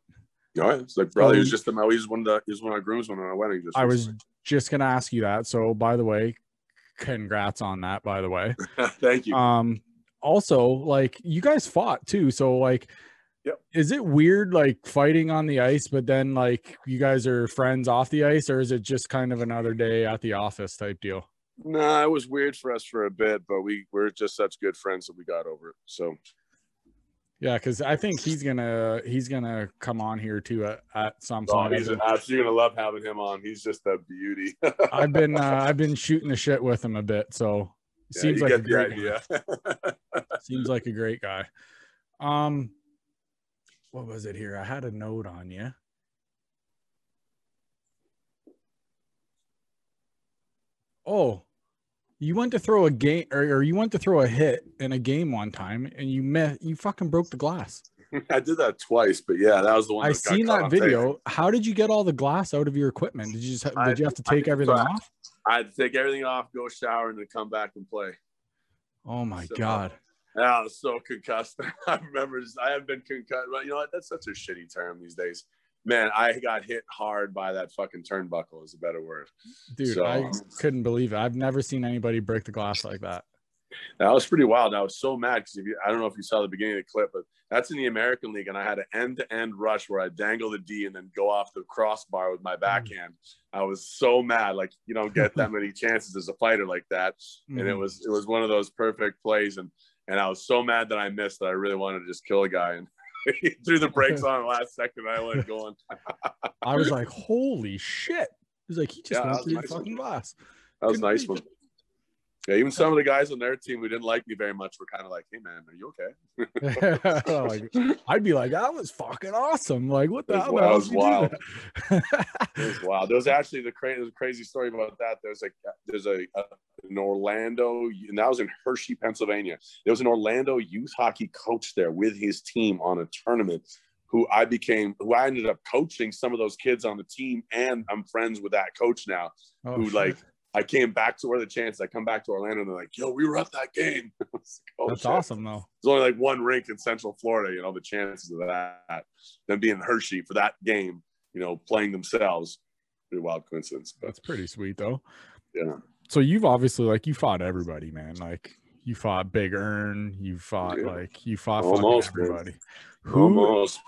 No, it's like brother. He was just one of our groomsmen on our wedding. Just recently. I was just gonna ask you that. So by the way, congrats on that. By the way, thank you. Also, like you guys fought too. So like. Yep. Is it weird like fighting on the ice, but then like you guys are friends off the ice, or is it just kind of another day at the office type deal? Nah, it was weird for us for a bit, but we're just such good friends that we got over it. So yeah, because I think he's gonna come on here too at some point. You're gonna love having him on. He's just a beauty. I've been shooting the shit with him a bit, so yeah, seems like a great idea. Seems like a great guy. What was it here? I had a note on you. oh, you went to throw a game or you went to throw a hit in a game one time and you fucking broke the glass. I did that twice, but yeah, that was the one. I seen that video. There. How did you get all the glass out of your equipment? Did you just did you have to take everything off? I had to take everything off, go shower, and then come back and play. Oh my god! Yeah, I was so concussed. I remember I have been concussed. You know what? That's such a shitty term these days. Man, I got hit hard by that fucking turnbuckle is a better word. Dude, so, I couldn't believe it. I've never seen anybody break the glass like that. That was pretty wild. I was so mad because I don't know if you saw the beginning of the clip, but that's in the American League, and I had an end-to-end rush where I dangle the D and then go off the crossbar with my backhand. I was so mad. Like, you don't get that many chances as a fighter like that. And it was one of those perfect plays, and I was so mad that I missed that I really wanted to just kill a guy. And he threw the brakes on last second. I went going. I was like, holy shit. He's like, he just went through the fucking glass. That was a nice one. Yeah, even some of the guys on their team who didn't like me very much were kind of like, hey, man, are you okay? Like, I'd be like, that was fucking awesome. Like, what the hell? That was wild. It was wild. There was actually the crazy story about that. There's an Orlando, and that was in Hershey, Pennsylvania. There was an Orlando youth hockey coach there with his team on a tournament who I ended up coaching some of those kids on the team, and I'm friends with that coach now I came back to where the chance. I come back to Orlando, and they're like, yo, we were at that game. Like, oh, that's shit. Awesome, though. There's only like one rink in Central Florida, you know, the chances of that. Them being Hershey for that game, you know, playing themselves. Pretty wild coincidence. But that's pretty sweet, though. Yeah. So you've obviously, like, you fought everybody, man. Like, you fought Big Earn. You fought, almost everybody. Who's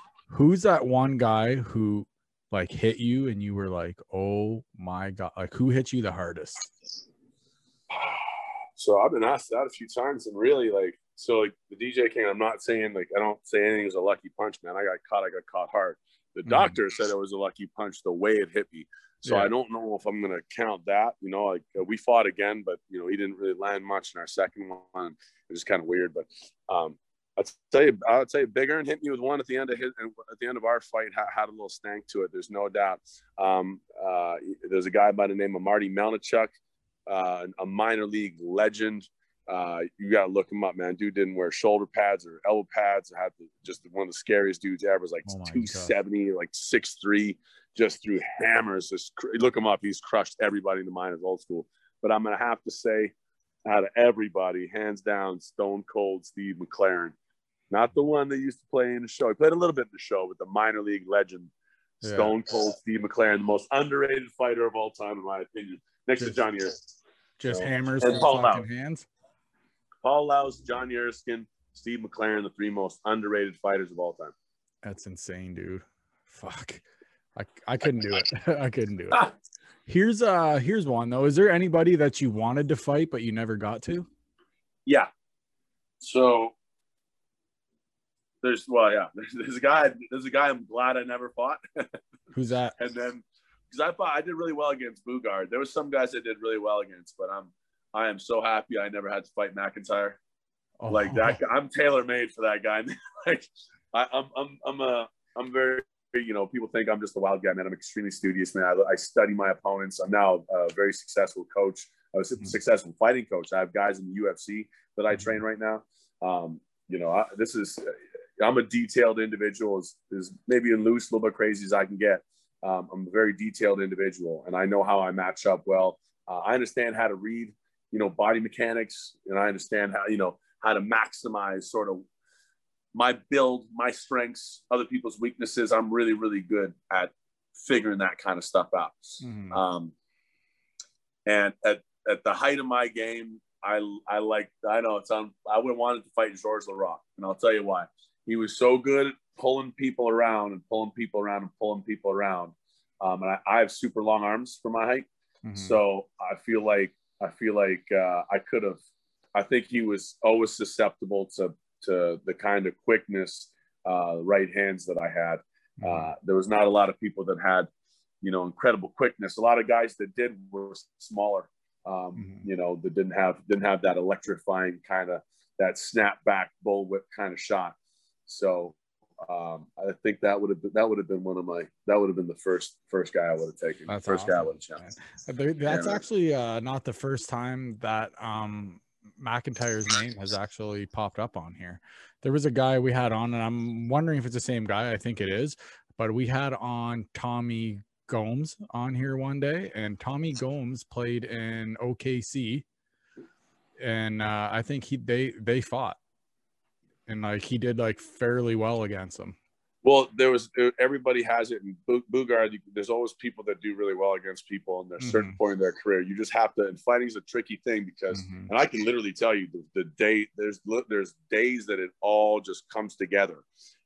that one guy who – like hit you and you were like, oh my god, like who hit you the hardest? So I've been asked that a few times, and really like the DJ King, I'm not saying like I don't say anything was a lucky punch, man. I got caught hard. The doctor said it was a lucky punch the way it hit me. So I don't know if I'm gonna count that, you know, like we fought again, but you know, he didn't really land much in our second one. It was kind of weird, but I'll tell you, Big Earn hit me with one at the end of our fight. Had a little stank to it. There's no doubt. There's a guy by the name of Marty Melnichuk, a minor league legend. You got to look him up, man. Dude didn't wear shoulder pads or elbow pads. I had just one of the scariest dudes ever. It was like 270, God. Like 6'3", just threw hammers. Just look him up. He's crushed everybody in the minors, old school. But I'm gonna have to say, out of everybody, hands down, Stone Cold Steve McLaren. Not the one that used to play in the show. He played a little bit in the show, with the minor league legend, Stone Cold Steve McLaren, the most underrated fighter of all time, in my opinion, next to John Yerskin. Just hammers and Paul Laus. Hands. Paul Laus, John Yerskin, Steve McLaren, the three most underrated fighters of all time. That's insane, dude. Fuck. I couldn't do it. I couldn't do it. Here's one, though. Is there anybody that you wanted to fight but you never got to? Yeah. So there's a guy I'm glad I never fought. Who's that? And then because I did really well against Boogaard. There was some guys I did really well against, but I am so happy I never had to fight McIntyre. Oh, like that guy, I'm tailor made for that guy. Like I'm very, you know, people think I'm just a wild guy, man. I'm extremely studious, man. I study my opponents. I'm now a very successful coach. I was a successful fighting coach. I have guys in the UFC that I train right now. You know, I'm a detailed individual, is maybe in loose, a little bit crazy as I can get. I'm a very detailed individual, and I know how I match up well. I understand how to read, you know, body mechanics, and I understand how, you know, how to maximize sort of my build, my strengths, other people's weaknesses. I'm really, really good at figuring that kind of stuff out. And at the height of my game, I wanted to fight Georges Laroque, and I'll tell you why. He was so good at pulling people around. And I have super long arms for my height. So I feel like I think he was always susceptible to the kind of quickness, right hands that I had. There was not a lot of people that had, you know, incredible quickness. A lot of guys that did were smaller, you know, that didn't have that electrifying kind of, that snap back bullwhip kind of shot. So I think that would have been one of my, that would have been the first guy I would have taken. That's first awesome. Guy I would have challenged. Yeah. That's actually not the first time that McIntyre's name has actually popped up on here. There was a guy we had on, and I'm wondering if it's the same guy. I think it is, but we had on Tommy Gomes on here one day, and Tommy Gomes played in OKC, and I think they fought, and like he did like fairly well against them. Well, there was, everybody has it in Boogaard. There's always people that do really well against people, and there's mm-hmm. certain point in their career. You just have to, and fighting's a tricky thing because, mm-hmm. and I can literally tell you the day there's days that it all just comes together,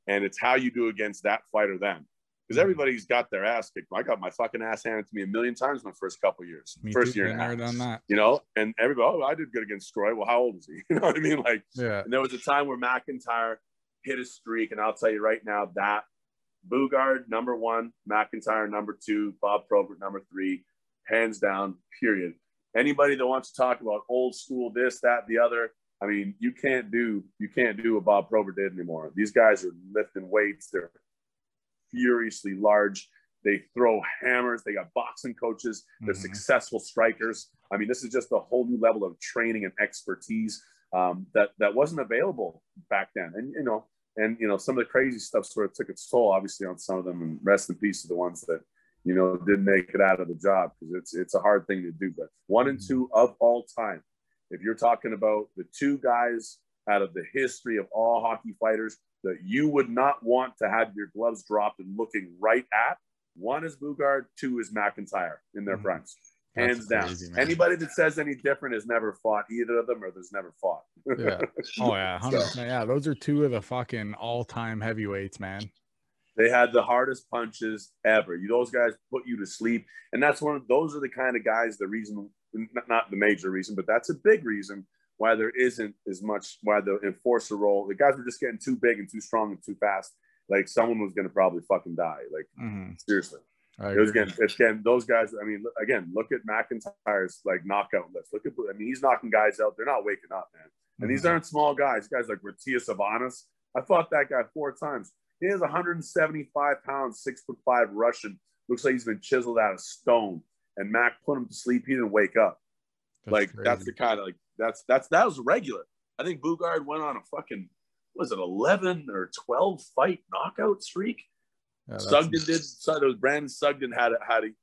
and it's how you do against that fight or them. Because everybody's got their ass kicked. I got my fucking ass handed to me a million times my first couple years. Me first too, year and a half. Done that. You know, and everybody, oh, I did good against Scroy. Well, how old was he? You know what I mean? Like, yeah. And there was a time where McIntyre hit a streak, and I'll tell you right now that Boogaard, number one, McIntyre, number two, Bob Probert, number three, hands down, period. Anybody that wants to talk about old school, this, that, the other, I mean, you can't do what Bob Probert did anymore. These guys are lifting weights. They're furiously large. They throw hammers. They got boxing coaches. They're mm-hmm. successful strikers. I mean, this is just a whole new level of training and expertise that wasn't available back then. And some of the crazy stuff sort of took its toll, obviously, on some of them. And rest in peace to the ones that, you know, didn't make it out of the job, because it's a hard thing to do. But one and two of all time, if you're talking about the two guys out of the history of all hockey fighters that you would not want to have your gloves dropped and looking right at, one is Boogaard, two is McIntyre in their primes. Hands crazy, down. Man. Anybody that says any different has never fought either of them, or there's never fought. Yeah. Oh, yeah. So, yeah, those are two of the fucking all-time heavyweights, man. They had the hardest punches ever. Those guys put you to sleep. And that's those are the kind of guys, the reason, not the major reason, but that's a big reason why there isn't as much, why the enforcer role, the guys were just getting too big and too strong and too fast. Like, someone was going to probably fucking die. Like, seriously. It was those guys, I mean, again, look at McIntyre's, like, knockout list. Look at, I mean, he's knocking guys out. They're not waking up, man. And these aren't small guys. Guys like Ratia Savanas. I fought that guy 4 times. He has 175 pounds, 6'5" Russian. Looks like he's been chiseled out of stone. And Mac put him to sleep. He didn't wake up. That's crazy. That's the kind of, like, that was regular. I think Boogaard went on a fucking, was it 11 or 12 fight knockout streak? Yeah, Brandon Sugden had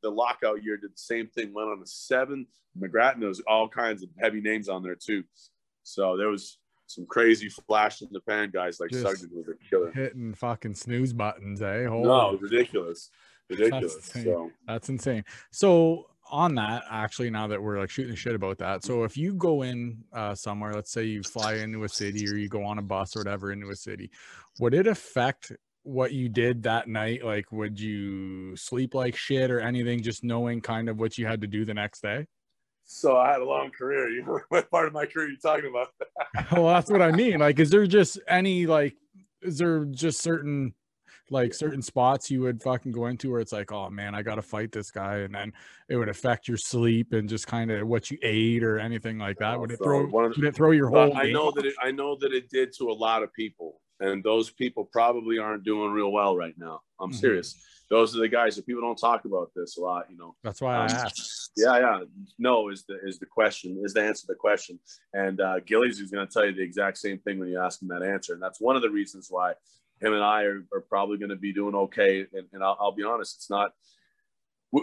the lockout year, did the same thing, went on a 7. McGrath knows all kinds of heavy names on there too. So there was some crazy flash in the pan guys like just Sugden was a killer. Hitting fucking snooze buttons, eh? No, ridiculous. Ridiculous. That's insane. So on that, actually, now that we're like shooting the shit about that, so if you go in somewhere, let's say you fly into a city or you go on a bus or whatever into a city, would it affect what you did that night? Like, would you sleep like shit or anything, just knowing kind of what you had to do the next day? So I had a long career. What part of my career are you talking about? Well, that's what I mean. Like, is there just certain, like, certain spots you would fucking go into where it's like, oh man, I gotta fight this guy, and then it would affect your sleep and just kind of what you ate or anything like that? Would it throw your whole game? I know that it did to a lot of people, and those people probably aren't doing real well right now. I'm serious. Those are the guys that people don't talk about this a lot, you know. That's why I asked. Yeah. No is the answer to the question. And Gillies is going to tell you the exact same thing when you ask him that answer, and that's one of the reasons why him and I are probably going to be doing okay. And I'll be honest, it's not,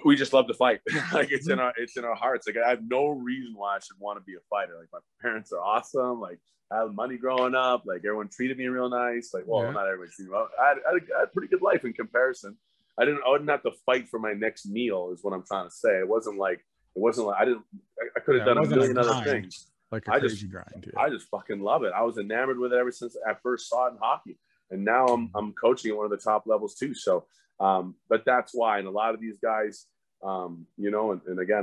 we just love to fight. Like, it's in our hearts. Like, I have no reason why I should want to be a fighter. Like, my parents are awesome. Like, I had money growing up. Like, everyone treated me real nice. Like, well, not everybody treated me well. I had a pretty good life in comparison. I wouldn't have to fight for my next meal is what I'm trying to say. It wasn't like I could have done a million other things. Like a crazy grind. Yeah. I just fucking love it. I was enamored with it ever since I first saw it in hockey. And now I'm coaching at one of the top levels too. So, but that's why. And a lot of these guys, you know, and again,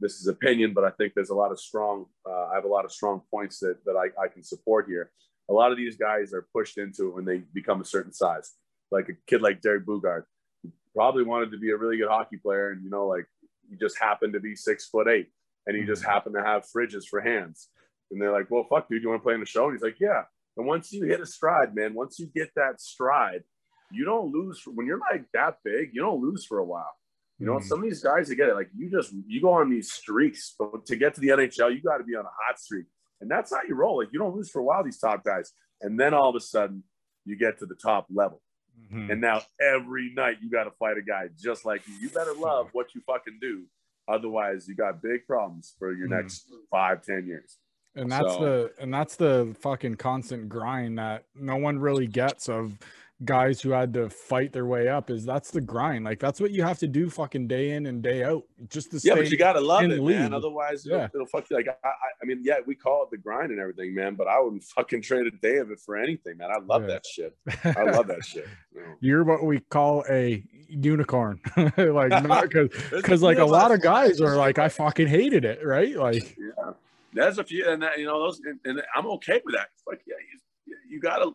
this is opinion, but I think there's a lot of strong, I have a lot of strong points that I can support here. A lot of these guys are pushed into it when they become a certain size. Like a kid like Derek Boogaard, who probably wanted to be a really good hockey player. And, you know, like, he just happened to be 6'8" and he just happened to have fridges for hands. And they're like, well, fuck, dude, you want to play in the show? And he's like, yeah. And once you hit a stride, man, once you get that stride, you don't lose when you're like that big. You don't lose for a while. You know, some of these guys, they get it. Like, you go on these streaks. But to get to the NHL, you got to be on a hot streak. And that's how you roll. Like, you don't lose for a while, these top guys. And then all of a sudden, you get to the top level. Mm-hmm. And now every night you got to fight a guy just like you. You better love what you fucking do. Otherwise, you got big problems for your next 5-10 years. And that's the fucking constant grind that no one really gets of guys who had to fight their way up. Is that's the grind. Like, that's what you have to do fucking day in and day out just to stay. Yeah, but you got to love it, man. Otherwise, it'll fuck you. Like, I mean, yeah, we call it the grind and everything, man, but I wouldn't fucking trade a day of it for anything, man. I love that shit. I love that shit. Man. You're what we call a unicorn. Like, because like a lot of guys are like, I fucking hated it, right? Like, yeah. There's a few, and that, you know, those, and I'm okay with that. It's like, yeah, you gotta.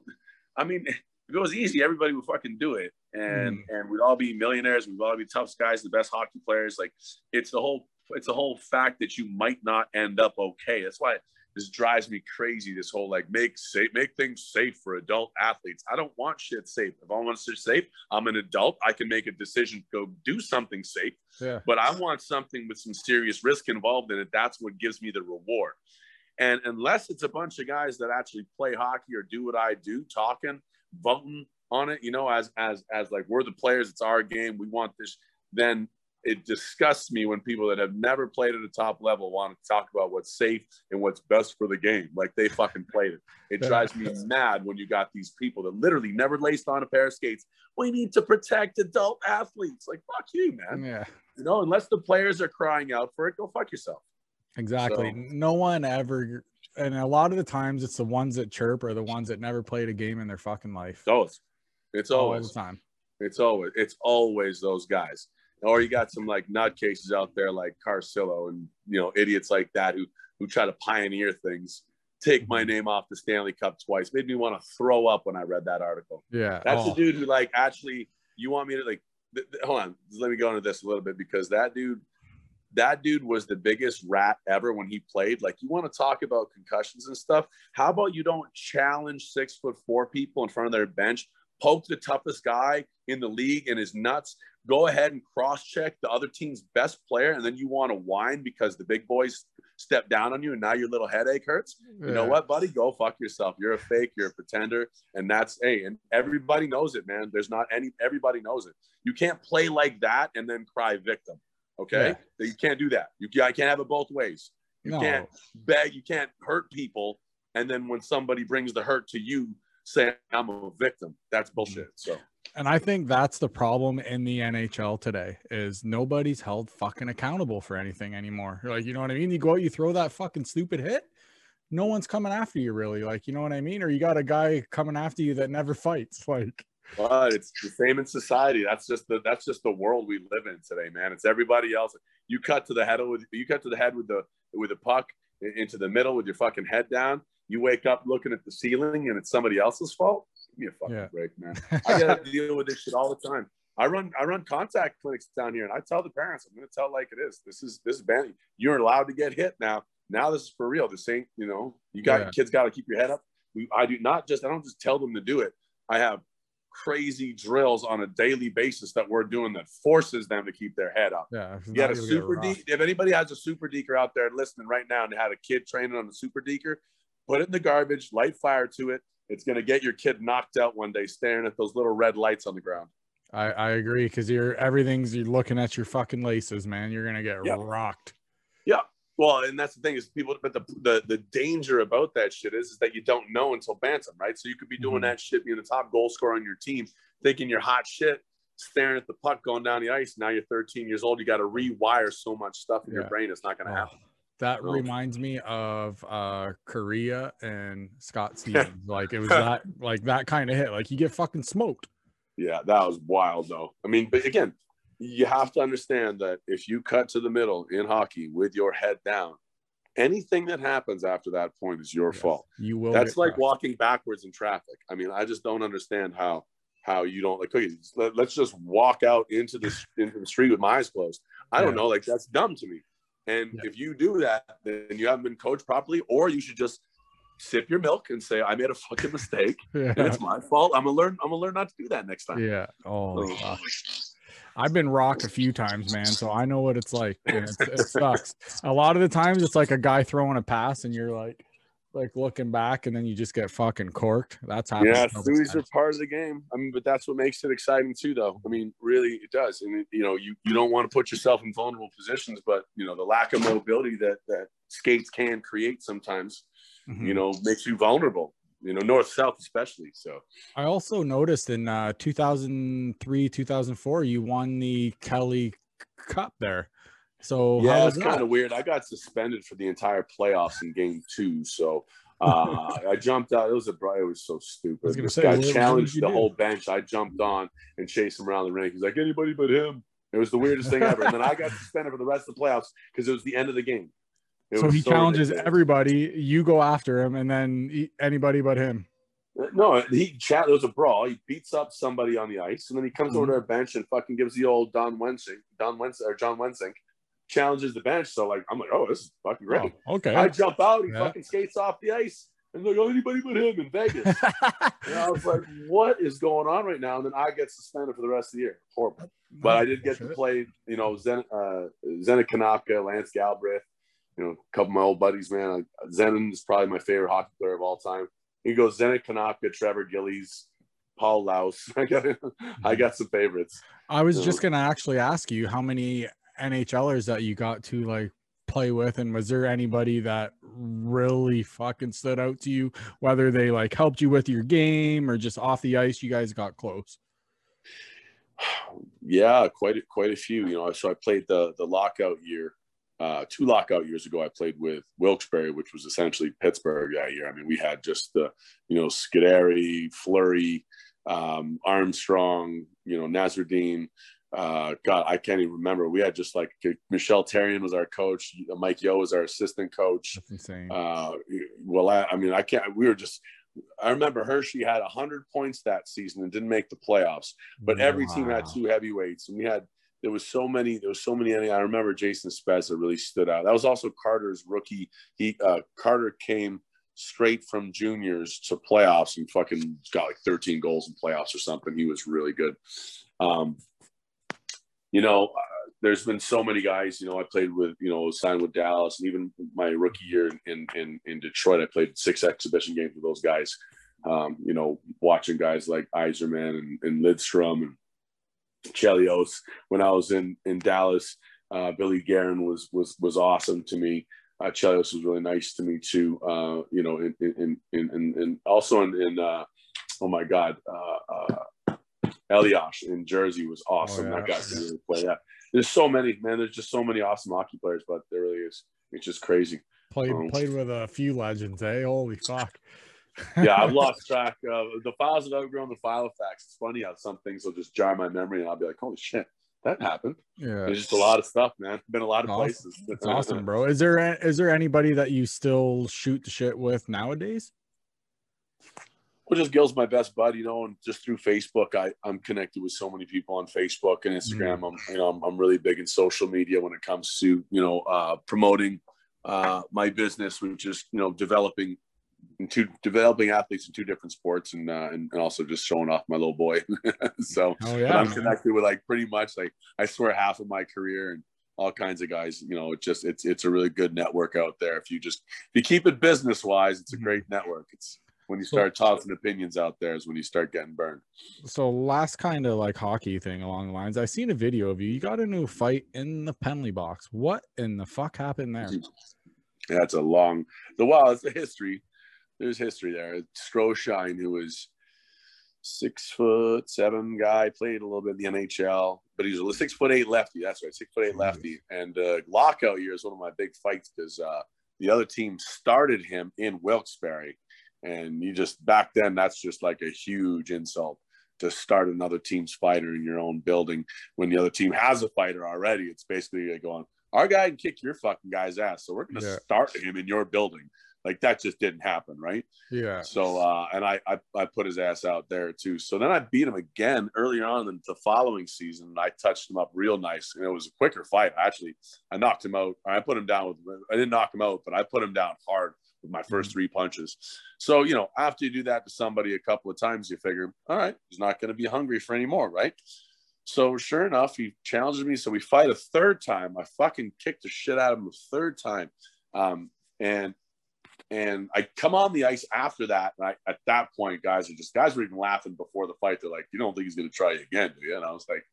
I mean, if it was easy, everybody would fucking do it, and we'd all be millionaires. We'd all be tough guys, the best hockey players. Like, it's the whole fact that you might not end up okay. That's why this drives me crazy. This whole like make things safe for adult athletes. I don't want shit safe. If I want shit safe, I'm an adult. I can make a decision to go do something safe. Yeah. But I want something with some serious risk involved in it. That's what gives me the reward. And unless it's a bunch of guys that actually play hockey or do what I do, talking, voting on it, you know, as like, we're the players, it's our game, we want this, then it disgusts me when people that have never played at a top level want to talk about what's safe and what's best for the game. Like, they fucking played it. It drives me mad when you got these people that literally never laced on a pair of skates. We need to protect adult athletes. Like, fuck you, man. Yeah. You know, unless the players are crying out for it, go fuck yourself. Exactly. So, no one ever. And a lot of the times it's the ones that chirp or the ones that never played a game in their fucking life. It's always the time. It's always those guys. Or you got some like nutcases out there like Carcillo and, you know, idiots like that who try to pioneer things. Take my name off the Stanley Cup twice. Made me want to throw up when I read that article. Yeah. That's the dude who like, actually, you want me to like, hold on. Let me go into this a little bit, because that dude was the biggest rat ever when he played. Like, you want to talk about concussions and stuff. How about you don't challenge 6'4" people in front of their bench, poke the toughest guy in the league in his nuts, go ahead and cross-check the other team's best player, and then you want to whine because the big boys step down on you and now your little headache hurts. Yeah. You know what, buddy? Go fuck yourself. You're a fake. You're a pretender. And that's, hey, and everybody knows it, man. There's not any, everybody knows it. You can't play like that and then cry victim, okay? Yeah. You can't do that. I can't have it both ways. You can't beg. You can't hurt people. And then when somebody brings the hurt to you, say, I'm a victim. That's bullshit, so. And I think that's the problem in the NHL today is nobody's held fucking accountable for anything anymore. You're like, you know what I mean? You go out, you throw that fucking stupid hit. No one's coming after you, really. Like, you know what I mean? Or you got a guy coming after you that never fights. Like, but it's the same in society. That's just the world we live in today, man. It's everybody else. You cut to the head with the puck into the middle with your fucking head down. You wake up looking at the ceiling and it's somebody else's fault. Give me a fucking break, man. I gotta deal with this shit all the time. I run contact clinics down here, and I tell the parents, I'm gonna tell like it is. This is bad. You're allowed to get hit now. Now this is for real. This ain't, you know, you got your kids gotta keep your head up. I don't just tell them to do it. I have crazy drills on a daily basis that we're doing that forces them to keep their head up. Yeah. You got a super deaker. If anybody has a super deaker out there listening right now and had a kid training on the super deaker, put it in the garbage, light fire to it. It's going to get your kid knocked out one day staring at those little red lights on the ground. I agree, because you're looking at your fucking laces, man. You're going to get rocked. Yeah. Well, and that's the thing is people, but the danger about that shit is that you don't know until Bantam, right? So you could be doing that shit, being the top goal scorer on your team, thinking you're hot shit, staring at the puck going down the ice. Now you're 13 years old. You got to rewire so much stuff in your brain. It's not going to happen. That reminds me of Korea and Scott Stevens. Like, it was that, like that kind of hit. Like, you get fucking smoked. Yeah, that was wild, though. I mean, but again, you have to understand that if you cut to the middle in hockey with your head down, anything that happens after that point is your fault. You will. That's like walking backwards in traffic. I mean, I just don't understand how you don't like cookies. Let's just walk out into the street with my eyes closed. I don't know. Like, that's dumb to me. And if you do that, then you haven't been coached properly, or you should just sip your milk and say, I made a fucking mistake. Yeah. And it's my fault. I'm gonna learn not to do that next time. Yeah. Oh, so. I've been rocked a few times, man. So I know what it's like. It sucks. A lot of the times it's like a guy throwing a pass and you're like looking back, and then you just get fucking corked. That's happening. Yeah, threes are part of the game. I mean, but that's what makes it exciting too, though. I mean, really, it does. And you know, you don't want to put yourself in vulnerable positions, but you know, the lack of mobility that skates can create sometimes, mm-hmm. you know, makes you vulnerable. You know, north-south especially. So I also noticed in 2003, 2004, you won the Kelly Cup there. So yeah, it's kind of weird. I got suspended for the entire playoffs in game 2. So I jumped out. It was so stupid. This guy challenged the whole bench. I jumped on and chased him around the rink. He's like, anybody but him. It was the weirdest thing ever. And then I got suspended for the rest of the playoffs because it was the end of the game. So he challenges everybody. You go after him, and then anybody but him. No, it was a brawl. He beats up somebody on the ice, and then he comes over to our bench and fucking gives the old John Wensink. Challenges the bench, so like I'm like, oh, this is fucking great. Oh, okay, I jump out, he fucking skates off the ice, and like, oh, anybody but him in Vegas. And I was like, what is going on right now? And then I get suspended for the rest of the year. Horrible, but I did get to play, you know, Zenon Kanapka, Lance Galbraith, you know, a couple of my old buddies, man. Zenon is probably my favorite hockey player of all time. He goes Zenon Kanapka, Trevor Gillies, Paul Laus. I got some favorites. I was just gonna actually ask you how many NHLers that you got to like play with, and was there anybody that really fucking stood out to you, whether they like helped you with your game or just off the ice you guys got close? Yeah, quite a few, you know. So I played the lockout year, 2 lockout years ago. I played with Wilkes-Barre, which was essentially Pittsburgh that year. I mean, we had just the, you know, Scuderi, Fleury, Armstrong, you know, Nazardine, God, I can't even remember. We had just like Michelle Therrien was our coach. Mike Yo was our assistant coach. That's insane. I remember Hershey had 100 points that season and didn't make the playoffs, but every team had 2 heavyweights. And there was so many. I remember Jason Spezza really stood out. That was also Carter's rookie. Carter came straight from juniors to playoffs and fucking got like 13 goals in playoffs or something. He was really good. You know, there's been so many guys, you know, I played with, you know, signed with Dallas, and even my rookie year in Detroit, I played 6 exhibition games with those guys, you know, watching guys like Iserman and Lidstrom and Chelios. When I was in Dallas, Billy Guerin was awesome to me. Chelios was really nice to me too, you know, and also Eliash in Jersey was awesome. That guy could really play. Yeah, there's so many, man. There's just so many awesome hockey players, but there really is. It's just crazy. Played with a few legends, eh? Holy fuck. Yeah, I've lost track of the files that I've grown, the file of facts. It's funny how some things will just jar my memory, and I'll be like, holy shit, that happened. Yeah, there's just a lot of stuff, man. Been a lot of places. That's awesome, bro. Is there anybody that you still shoot the shit with nowadays? Well, just Gil's my best buddy, you know, and just through Facebook, I'm connected with so many people on Facebook and Instagram. I'm really big in social media when it comes to, you know, promoting my business, which is, you know, developing athletes in 2 different sports, and also just showing off my little boy. So I'm connected with like pretty much like, I swear, half of my career and all kinds of guys, you know. It's a really good network out there. If you keep it business wise, it's a great network. It's when you start tossing opinions out there is when you start getting burned. So last kind of like hockey thing along the lines, I seen a video of you. You got into a fight in the penalty box. What in the fuck happened there? That's a long, it's the history. There's history there. Stroshine, who was 6'7" guy, played a little bit in the NHL, but he's a 6'8" lefty. That's right. 6'8" lefty. And lockout year is one of my big fights because the other team started him in Wilkes-Barre. And you just, back then, that's just like a huge insult to start another team's fighter in your own building when the other team has a fighter already. It's basically going, our guy can kick your fucking guy's ass, so we're going to start him in your building. Like, that just didn't happen, right? Yeah. So, and I put his ass out there too. So then I beat him again earlier on in the following season, and I touched him up real nice, and it was a quicker fight. Actually, I knocked him out. I put him down with, I didn't knock him out, but I put him down hard with my first three punches. So, you know, after you do that to somebody a couple of times, you figure, all right, he's not going to be hungry for any more, right? So sure enough, he challenges me. So we fight a third time. I fucking kicked the shit out of him the third time. And I come on the ice after that. And I, at that point, guys were even laughing before the fight. They're like, you don't think he's going to try you again, do you? And I was like,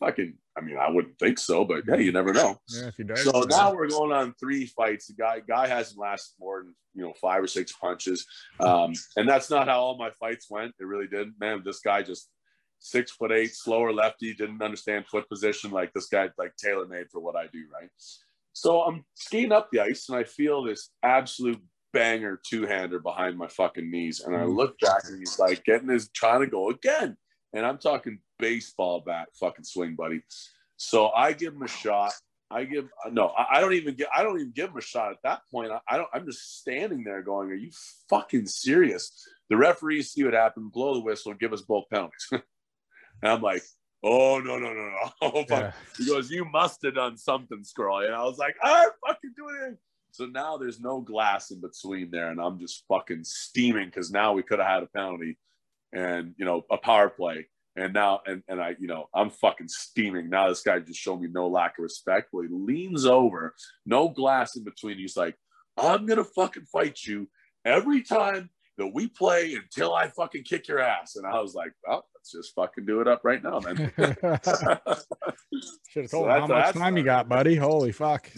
fucking, I mean, I wouldn't think so, but hey, you never know. Yeah, if he does, so now we're going on three fights. The guy hasn't lasted more than, you know, 5 or 6 punches. And that's not how all my fights went. It really didn't, man. This guy just 6'8", slower lefty, didn't understand foot position. Like this guy, like tailor-made for what I do, right? So I'm skiing up the ice and I feel this absolute banger two-hander behind my fucking knees. And I look back and he's like getting his, trying to go again. And I'm talking baseball bat fucking swing, buddy. So I give him a shot. I don't even give him a shot at that point. I'm just standing there going, are you fucking serious? The referees see what happened, blow the whistle, give us both penalties. And I'm like, oh, no. Oh, fuck. He goes, you must have done something, Scroll. And I was like, I fucking do it. So now there's no glass in between there. And I'm just fucking steaming because now we could have had a penalty. And, you know, a power play. And now, and I, you know, I'm fucking steaming. Now this guy just showed me no lack of respect. Well, he leans over, no glass in between. He's like, I'm going to fucking fight you every time that we play until I fucking kick your ass. And I was like, well, let's just fucking do it up right now, man. Should have told him how much time you got, buddy. Holy fuck.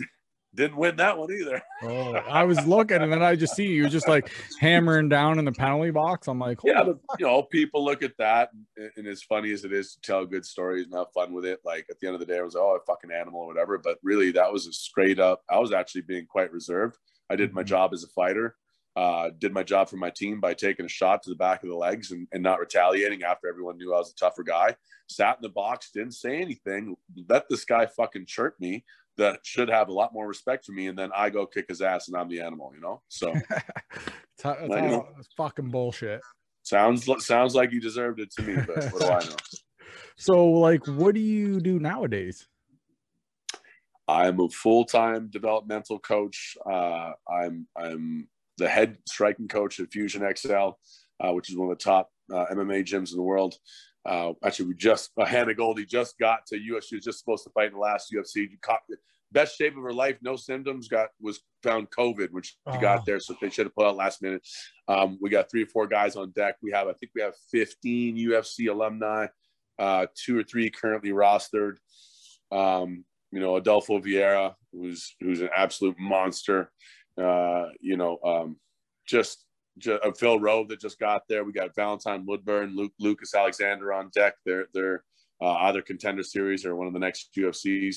Didn't win that one either. Oh, I was looking, and then I just see you just like hammering down in the penalty box. I'm like, yeah, but, you know, people look at that, and as funny as it is to tell good stories and have fun with it, like at the end of the day, I was, oh, a fucking animal or whatever. But really, that was a straight up. I was actually being quite reserved. I did my job as a fighter. Did my job for my team by taking a shot to the back of the legs and not retaliating after everyone knew I was a tougher guy. Sat in the box, didn't say anything. Let this guy fucking chirp me. That should have a lot more respect for me, and then I go kick his ass, and I'm the animal, you know. So it's fucking bullshit. Sounds like you deserved it to me, but what do I know? So, like, what do you do nowadays? I'm a full-time developmental coach. I'm the head striking coach at Fusion XL, which is one of the top MMA gyms in the world. Actually, we just Hannah Goldie just got to UFC. She was just supposed to fight in the last UFC. Best shape of her life, no symptoms. Was found COVID when she got there, so they should have put out last minute. We got 3 or 4 guys on deck. I think we have 15 UFC alumni, 2 or 3 currently rostered. You know, Adolfo Vieira, who's an absolute monster. You know, Phil Rowe that just got there. We got Valentine Woodburn, Lucas Alexander on deck. They're either Contender Series or one of the next UFCs.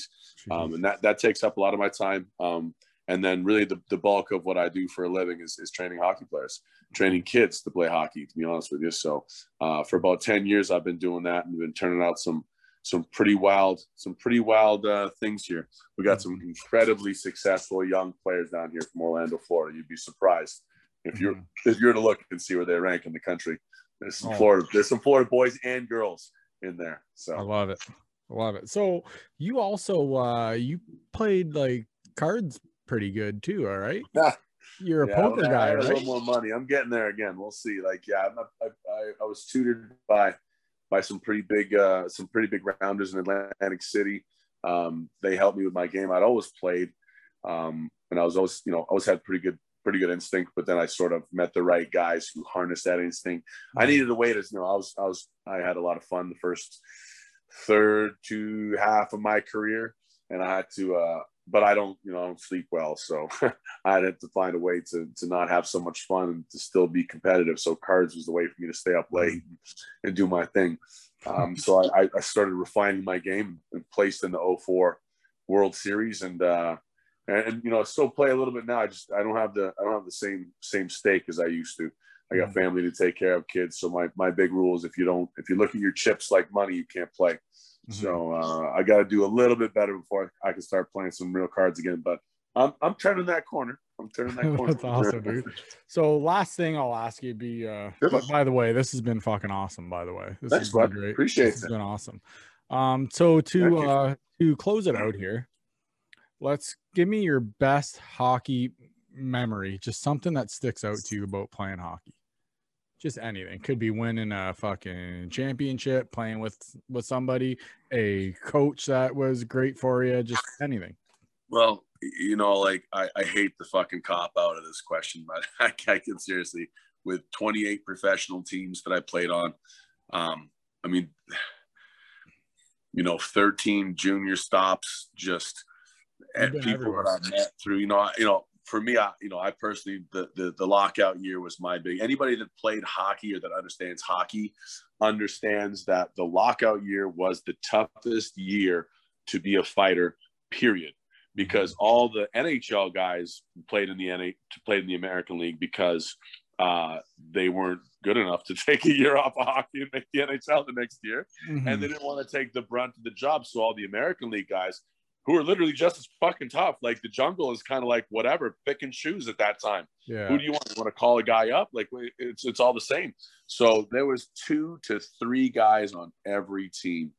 And that takes up a lot of my time. And then really the bulk of what I do for a living is training hockey players, training kids to play hockey, to be honest with you. So for about 10 years, I've been doing that and been turning out some pretty wild things here. We got some incredibly successful young players down here from Orlando, Florida. You'd be surprised. If you're to look and see where they rank in the country, there's some Florida boys and girls in there. So I love it. I love it. So you also you played like cards pretty good too, all right? You're a poker guy, right? A little more money. I'm getting there again. We'll see. Like, yeah, I was tutored by some pretty big rounders in Atlantic City. They helped me with my game. I'd always played, and I was always, you know, I always had pretty good instinct, but then I sort of met the right guys who harnessed that instinct. I needed a way to, you know, I had a lot of fun the first third to half of my career, and I had to, but I don't sleep well. So I had to find a way to not have so much fun and to still be competitive. So cards was the way for me to stay up late and do my thing. So I started refining my game and placed in the 2004 World Series and you know, I still play a little bit now. I don't have the same stake as I used to. I got family to take care of, kids. So my big rule is if you look at your chips like money, you can't play. So I got to do a little bit better before I can start playing some real cards again. But I'm turning that corner. That's awesome, dude. So last thing I'll ask you be. By the way, this has been fucking awesome. By the way, this has been great. Appreciate it. It's been awesome. So to close it out here. Let's give me your best hockey memory, just something that sticks out to you about playing hockey? Just anything. Could be winning a fucking championship, playing with somebody, a coach that was great for you, just anything. Well, you know, like I hate the fucking cop out of this question, but I can seriously, with 28 professional teams that I played on, I mean, you know, 13 junior stops, just at people everywhere. That I met through, for me, I personally, the lockout year was my big. Anybody that played hockey or that understands hockey understands that the lockout year was the toughest year to be a fighter, period. Because all the NHL guys played in the American League because they weren't good enough to take a year off of hockey and make the NHL the next year. Mm-hmm. And they didn't want to take the brunt of the job. So all the American League guys who are literally just as fucking tough. Like the jungle is kind of like whatever, picking shoes at that time. Yeah. Who do you want? You want to call a guy up? Like it's all the same. So there was 2 to 3 guys on every team.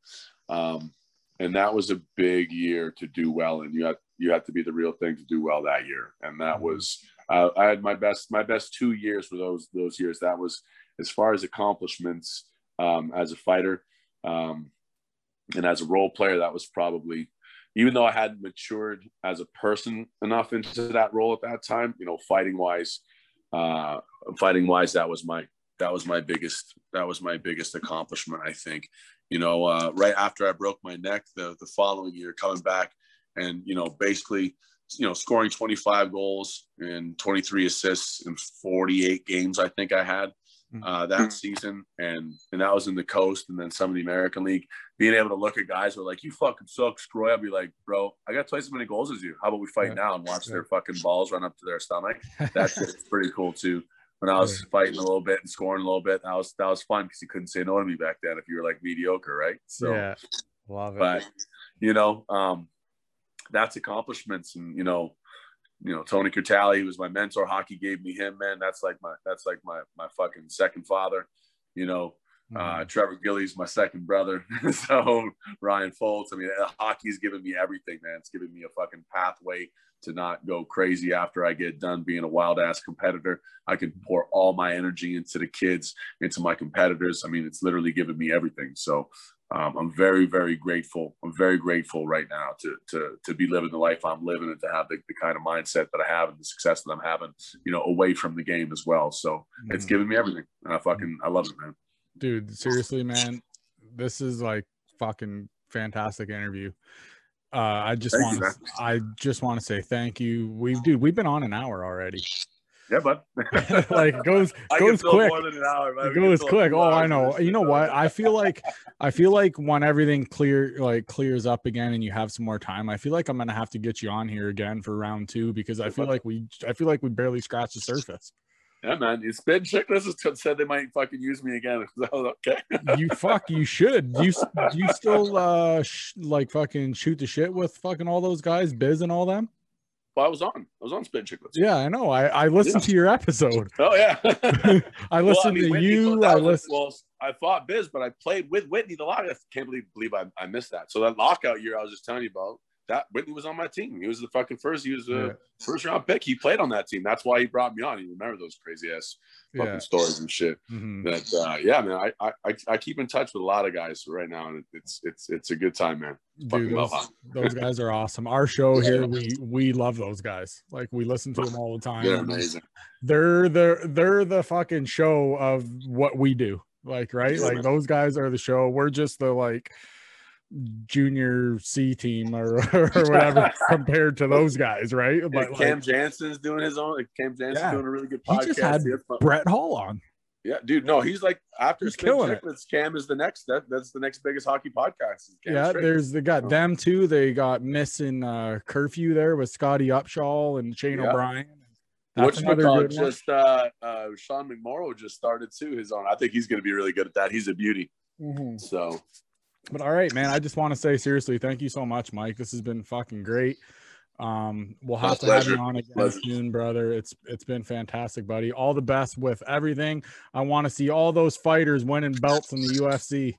And that was a big year to do well. And you had to be the real thing to do well that year. And that was, I had my best 2 years for those years. That was as far as accomplishments as a fighter and as a role player, that was probably, even though I hadn't matured as a person enough into that role at that time, fighting wise, that was my biggest accomplishment, I think. Right after I broke my neck, the following year, coming back and, basically, scoring 25 goals and 23 assists in 48 games, I think I had that season. And that was in the coast and then some of the American League. Being able to look at guys who are like, you fucking suck, Scroy. I'll be like, bro, I got twice as many goals as you. How about we fight now and watch their fucking balls run up to their stomach? That's pretty cool too. When I was fighting a little bit and scoring a little bit, that was fun because you couldn't say no to me back then if you were like mediocre, right? So, yeah, love it. But that's accomplishments, and Tony Curtali, who was my mentor, hockey gave me him. Man, that's like my fucking second father. Trevor Gillies, my second brother. So Ryan Foltz. I mean, hockey's given me everything, man. It's given me a fucking pathway to not go crazy after I get done being a wild ass competitor. I can pour all my energy into the kids, into my competitors. I mean, it's literally given me everything. So I'm very, very grateful. I'm very grateful right now to be living the life I'm living and to have the kind of mindset that I have and the success that I'm having, away from the game as well. So it's given me everything. And I love it, man. Dude, seriously, man, this is like fucking fantastic interview. I just want to say thank you. We've been on an hour already. Yeah, bud. Like goes quick. More than an hour, it goes quick. Oh, I know. You know what? I feel like when everything clears up again and you have some more time, I feel like I'm gonna have to get you on here again for round 2 because I feel like we barely scratched the surface. Yeah, man, it's been checked. This is said they might fucking use me again. Okay. You should. You still fucking shoot the shit with fucking all those guys, Biz and all them? Well, I was on Spin Chicklets. Yeah, I know. I listened to your episode. Oh yeah. I fought Biz, but I played with Whitney the lockout. I can't believe I missed that. So that lockout year I was just telling you about. That Whitney was on my team. He was the fucking first. He was the first round pick. He played on that team. That's why he brought me on. You remember those crazy ass fucking stories and shit. Mm-hmm. That man. I keep in touch with a lot of guys right now, and it's a good time, man. Dude, those guys are awesome. Our show here, we love those guys. Like we listen to them all the time. They're amazing. They're the fucking show of what we do. Like right, like those guys are the show. We're just the like junior C team or whatever compared to those guys, right? But Cam Jansen's doing his own. Cam Jansen's doing a really good podcast. He just had Brett Hall on. Yeah, dude. No, he's like after Spin Chicklets, Cam is the next. That's the next biggest hockey podcast. Yeah, they got them too. They got missing curfew there with Scotty Upshaw and Shane O'Brien. Which Sean McMorrow just started too his own. I think he's going to be really good at that. He's a beauty. Mm-hmm. So. But all right, man, I just want to say seriously, thank you so much, Mike. This has been fucking great. We'll have to have you on again soon, brother. It's been fantastic, buddy. All the best with everything. I want to see all those fighters winning belts in the UFC.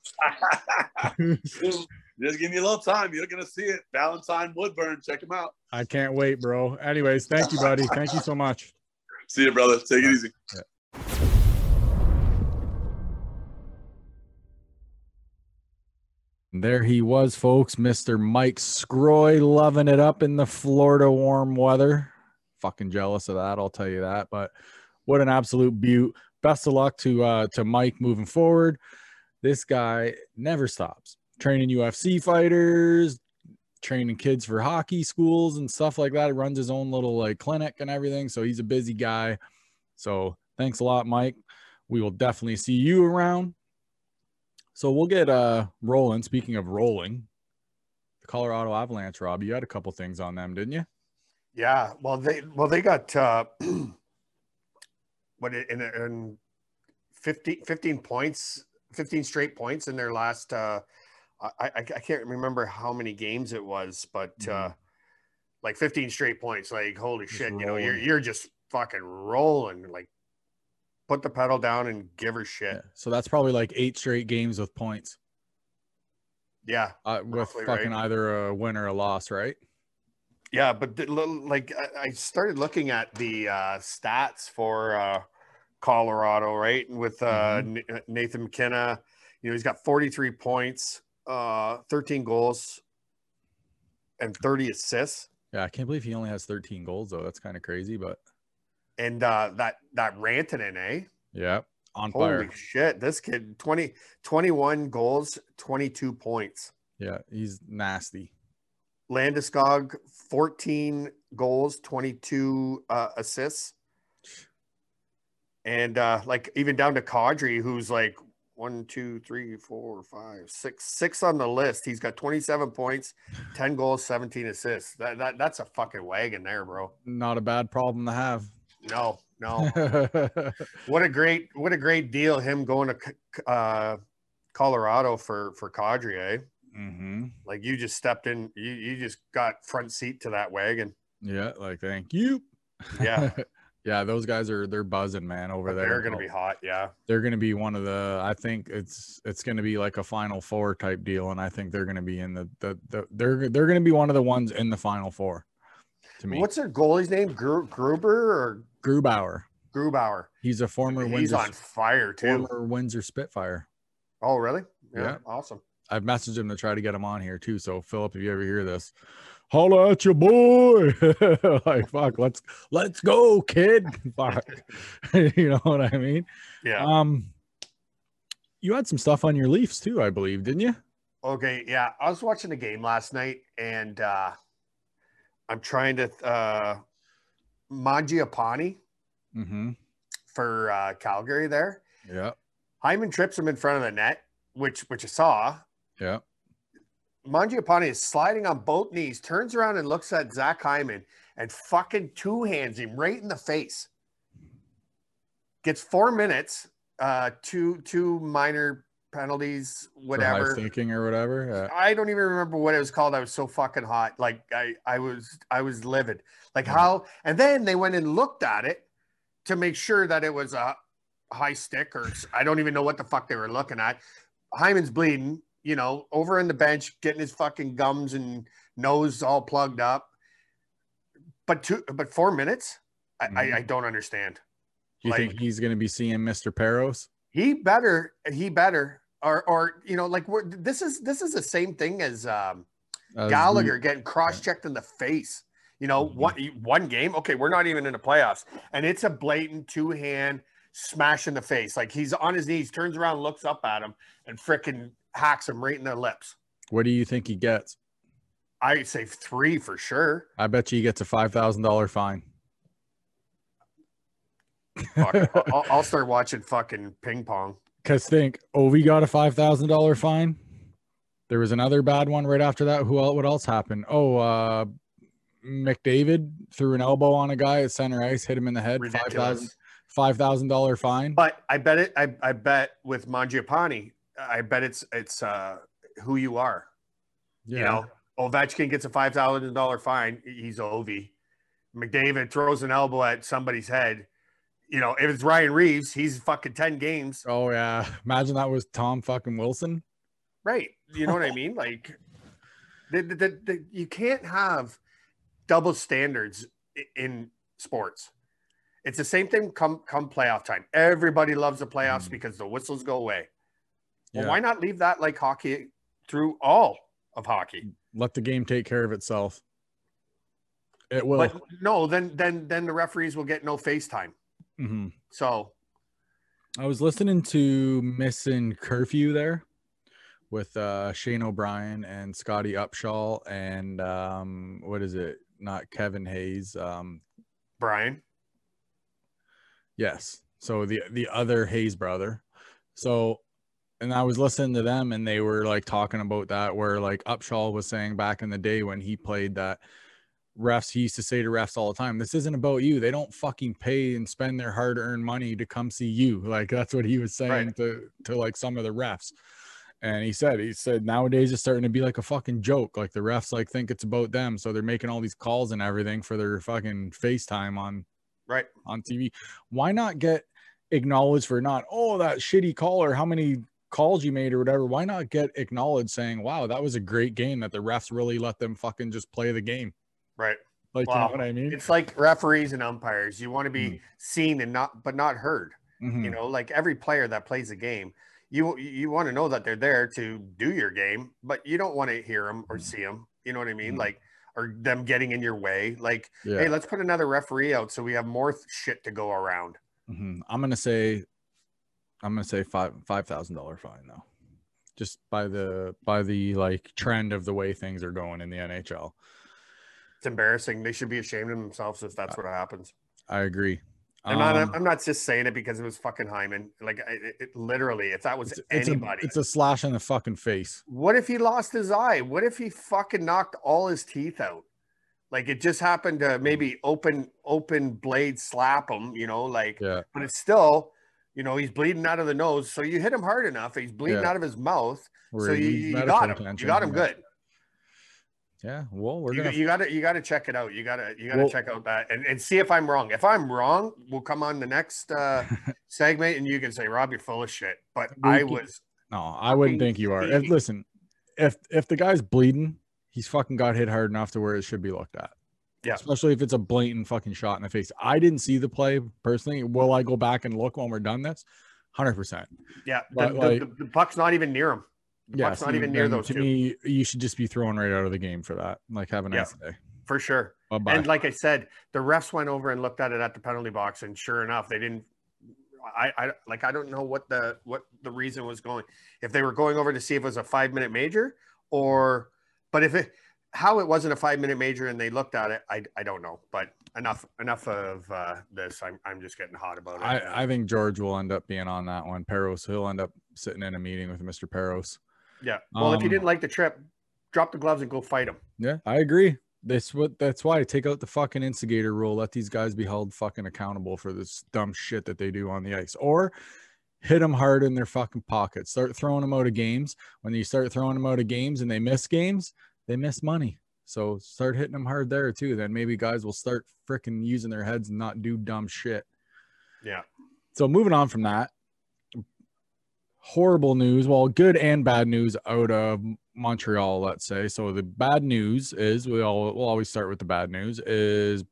Just give me a little time. You're going to see it. Valentine Woodburn. Check him out. I can't wait, bro. Anyways, thank you, buddy. Thank you so much. See you, brother. Take it easy. Yeah. There he was, folks. Mr. Mike Scroy, loving it up in the Florida warm weather. Fucking jealous of that, I'll tell you that. But what an absolute beaut. Best of luck to Mike moving forward. This guy never stops. Training UFC fighters, training kids for hockey schools and stuff like that. He runs his own little like clinic and everything. So he's a busy guy. So thanks a lot, Mike. We will definitely see you around. So we'll get rolling. Speaking of rolling, the Colorado Avalanche, Rob, you had a couple things on them, didn't you? Yeah. Well, they got what in 15 straight points in their last. I can't remember how many games it was, but like 15 straight points. Like holy just shit, rolling. You know, you're just fucking rolling. Like, put the pedal down and give her shit. Yeah. So that's probably like 8 straight games with points. Yeah. With fucking right. Either a win or a loss, right? Yeah. But I started looking at the stats for Colorado, right? With Nathan McKinnon, you know, he's got 43 points, 13 goals and 30 assists. Yeah. I can't believe he only has 13 goals though. That's kind of crazy, but. And that Rantanen, eh? Yeah, on fire. Holy shit, this kid, 21 goals, 22 points. Yeah, he's nasty. Landeskog, 14 goals, 22 assists. And, like, even down to Kadri, who's, like, 6 on the list. He's got 27 points, 10 goals, 17 assists. That's a fucking wagon there, bro. Not a bad problem to have. No. What a great deal him going to Colorado for Kadri, eh? Mm-hmm. Like you just stepped in, you just got front seat to that wagon. Yeah, like thank you. Yeah. Yeah, those guys they're buzzing, man, over there. They're going to be hot, yeah. They're going to be one of the I think it's going to be like a Final Four type deal, and I think they're going to be in the they're going to be one of the ones in the Final Four. To me. What's their goalie's name? Grubauer. Grubauer. He's a former Windsor. He's on fire too. Former Windsor Spitfire. Oh, really? Yeah. Awesome. I've messaged him to try to get him on here too. So Philip, if you ever hear this, holla at your boy. Like fuck, let's go, kid. Fuck. You know what I mean? Yeah. You had some stuff on your Leafs too, I believe, didn't you? Okay, yeah. I was watching the game last night and I'm trying to Mangiapane for Calgary there. Yeah. Hyman trips him in front of the net, which I saw. Yeah. Mangiapane is sliding on both knees, turns around and looks at Zach Hyman and fucking two-hands him right in the face. Gets 4 minutes, two minor penalties, whatever, thinking or whatever. Yeah. I don't even remember what it was called. I was so fucking hot. Like I was livid. Like how? And then they went and looked at it to make sure that it was a high stick or I don't even know what the fuck they were looking at. Hyman's bleeding, you know, over on the bench, getting his fucking gums and nose all plugged up. But 4 minutes, I don't understand. Do you think he's going to be seeing Mr. Peros? He better, or you know, like this is the same thing as Gallagher getting cross-checked in the face. You know, one game, okay, we're not even in the playoffs, and it's a blatant two-hand smash in the face. Like he's on his knees, turns around, looks up at him, and frickin' hacks him right in the lips. What do you think he gets? I'd say 3 for sure. I bet you he gets a $5,000 fine. Fuck, I'll start watching fucking ping pong. Because Ovi got a $5,000 fine. There was another bad one right after that. What else happened? Oh, McDavid threw an elbow on a guy at center ice, hit him in the head. $5,000 fine. But I bet it. I bet with Mangiapane, I bet it's who you are. Yeah. You know, Ovechkin gets a $5,000 fine. He's Ovi. McDavid throws an elbow at somebody's head. You know, if it's Ryan Reeves, he's fucking 10 games. Oh, yeah. Imagine that was Tom fucking Wilson. Right. You know what I mean? Like, You can't have double standards in sports. It's the same thing come playoff time. Everybody loves the playoffs because the whistles go away. Well, why not leave that like hockey through all of hockey? Let the game take care of itself. It will. But no, then the referees will get no face time. Mm-hmm. So I was listening to Missing Curfew there with Shane O'Brien and Scotty Upshaw and what is it? Not Kevin Hayes. Brian. Yes. So the other Hayes brother. So, and I was listening to them and they were like talking about that, where like Upshaw was saying back in the day when he played that refs, he used to say to refs all the time, this isn't about you. They don't fucking pay and spend their hard earned money to come see you. Like that's what he was saying to like some of the refs. And he said, nowadays it's starting to be like a fucking joke. Like the refs like think it's about them. So they're making all these calls and everything for their fucking FaceTime on TV. Why not get acknowledged for not, oh, that shitty call or how many calls you made or whatever? Why not get acknowledged saying, wow, that was a great game that the refs really let them fucking just play the game. Right. Like, wow. You know what I mean? It's like referees and umpires. You want to be seen and not heard, you know, like every player that plays a game. You want to know that they're there to do your game, but you don't want to hear them or see them. You know what I mean? Like, or them getting in your way. Like, hey, let's put another referee out so we have more shit to go around. I'm gonna say $5,000 fine though, just by the like trend of the way things are going in the NHL. It's embarrassing. They should be ashamed of themselves if that's what happens. I agree. I'm not just saying it because it was fucking Hyman. Like, it literally, if that was anybody. It's a slash in the fucking face. What if he lost his eye? What if he fucking knocked all his teeth out? Like, it just happened to maybe open blade slap him, you know, like, but it's still, you know, he's bleeding out of the nose. So you hit him hard enough. He's bleeding out of his mouth. So you got him. You got him good. Yeah, well, you gotta check it out. You gotta check out that and see if I'm wrong. If I'm wrong, we'll come on the next segment and you can say, Rob, you're full of shit. But I wouldn't think you are. Listen, if the guy's bleeding, he's fucking got hit hard enough to where it should be looked at. Yeah, especially if it's a blatant fucking shot in the face. I didn't see the play personally. Will I go back and look when we're done? That's 100%. Yeah, but the puck's not even near him. Yeah, not even near those. To me, you should just be thrown right out of the game for that. Like, have a nice day. For sure. Bye-bye. And like I said, the refs went over and looked at it at the penalty box, and sure enough, they didn't. I don't know what the reason was going. If they were going over to see if it was a 5-minute major, but if it wasn't a 5-minute major and they looked at it, I don't know. But enough of this. I'm just getting hot about it. I think George will end up being on that one. Peros, he'll end up sitting in a meeting with Mr. Peros. Yeah. Well, if you didn't like the trip, drop the gloves and go fight them. Yeah, I agree. That's why I take out the fucking instigator rule. Let these guys be held fucking accountable for this dumb shit that they do on the ice, or hit them hard in their fucking pockets. Start throwing them out of games. When you start throwing them out of games and they miss games, they miss money. So start hitting them hard there too. Then maybe guys will start freaking using their heads and not do dumb shit. Yeah. So moving on from that. Horrible news, well, good and bad news out of Montreal, let's say. So the bad news is, we'll always start with the bad news, is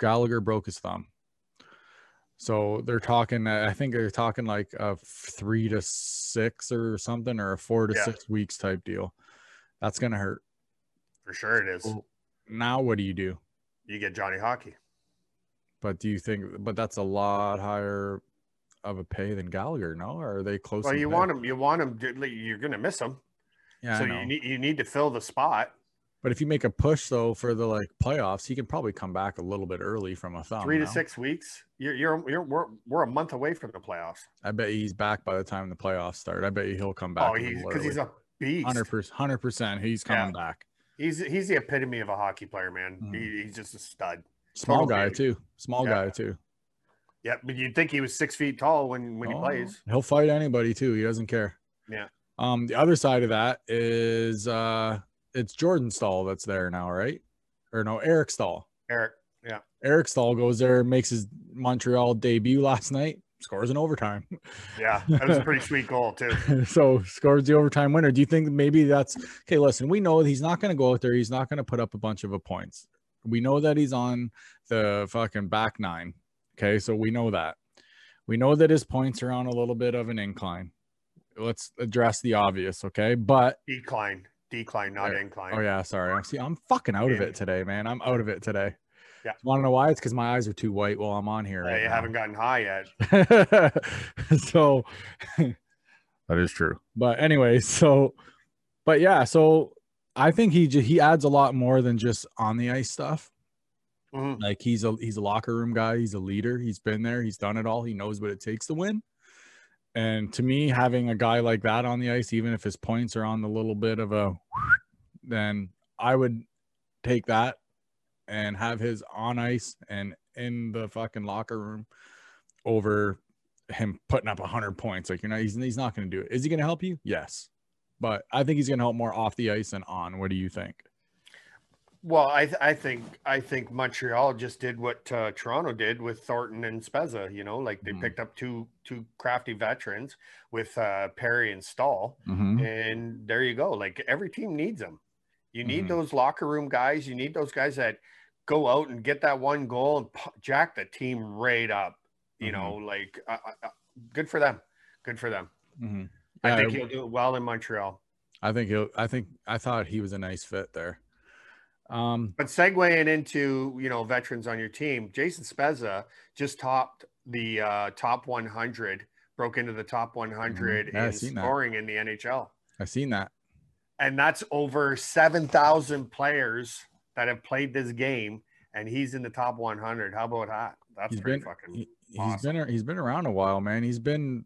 Gallagher broke his thumb. So they're talking, I think they're talking like a 3 to 6 or something, or a 4 to 6 weeks type deal. That's going to hurt. For sure it is. So now what do? You get Johnny Hockey. But but that's a lot higher of a pay than Gallagher, no? Or are they close? Well, you want him, you're going to miss him. Yeah, so you need to fill the spot. But if you make a push though for the like playoffs, he can probably come back a little bit early from a thumb. 3 to 6 weeks. We're a month away from the playoffs. I bet he's back by the time the playoffs start. I bet you he'll come back. Oh, because he's a beast. 100%. He's coming back. He's the epitome of a hockey player, man. He's just a stud. Small guy too. Yeah, but you'd think he was 6 feet tall when he plays. He'll fight anybody too. He doesn't care. Yeah. The other side of that is it's Jordan Staal that's there now, right? Or no, Eric Staal. Eric Staal goes there, makes his Montreal debut last night. scores in overtime. Yeah, that was a pretty sweet goal too. So scores the overtime winner. Do you think maybe that's, okay, listen, we know he's not going to go out there. He's not going to put up a bunch of points. We know that he's on the fucking back nine. Okay, so we know that. We know that his points are on a little bit of an incline. Let's address the obvious, okay? But decline, not incline. Oh yeah, sorry. See, I'm fucking out of it today, man. I'm out of it today. Yeah. Want to know why? It's because my eyes are too white while I'm on here. Yeah, you haven't gotten high yet. So that is true. But anyway, but yeah, so I think he adds a lot more than just on the ice stuff. Mm-hmm. Like he's a locker room guy. He's a leader. He's been there. He's done it all. He knows what it takes to win. And to me, having a guy like that on the ice, even if his points are on the little bit of a, then I would take that and have his on ice and in the fucking locker room over him putting up 100 points. Like, he's not going to do it. Is he going to help you? Yes. But I think he's going to help more off the ice than on. What do you think? Well, I think Montreal just did what Toronto did with Thornton and Spezza. You know, like they picked up two crafty veterans with Perry and Stahl, and there you go. Like every team needs them. You need those locker room guys. You need those guys that go out and get that one goal and jack the team right up. You know, like good for them. Good for them. I think he'll do well in Montreal. I thought he was a nice fit there. But segueing into, you know, veterans on your team, Jason Spezza just topped the top 100, broke into the top 100 in scoring in the NHL. I've seen that. And that's over 7,000 players that have played this game, and he's in the top 100. How about that? That's pretty fucking awesome. He's been around a while, man. He's been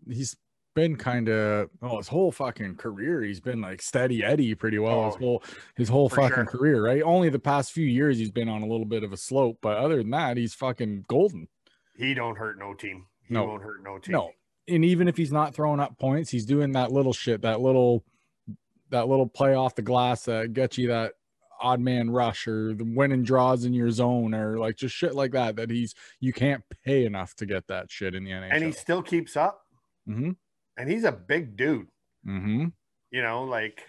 kind of his whole fucking career he's been like steady Eddie pretty well. His whole fucking career, right? Only the past few years he's been on a little bit of a slope, but other than that he's fucking golden. He don't hurt no team. Won't hurt no team. No. And even if he's not throwing up points, he's doing that little shit, that little play off the glass that gets you that odd man rush or the winning draws in your zone or like just shit like that you can't pay enough to get that shit in the NHL. And he still keeps up. And he's a big dude, you know, like,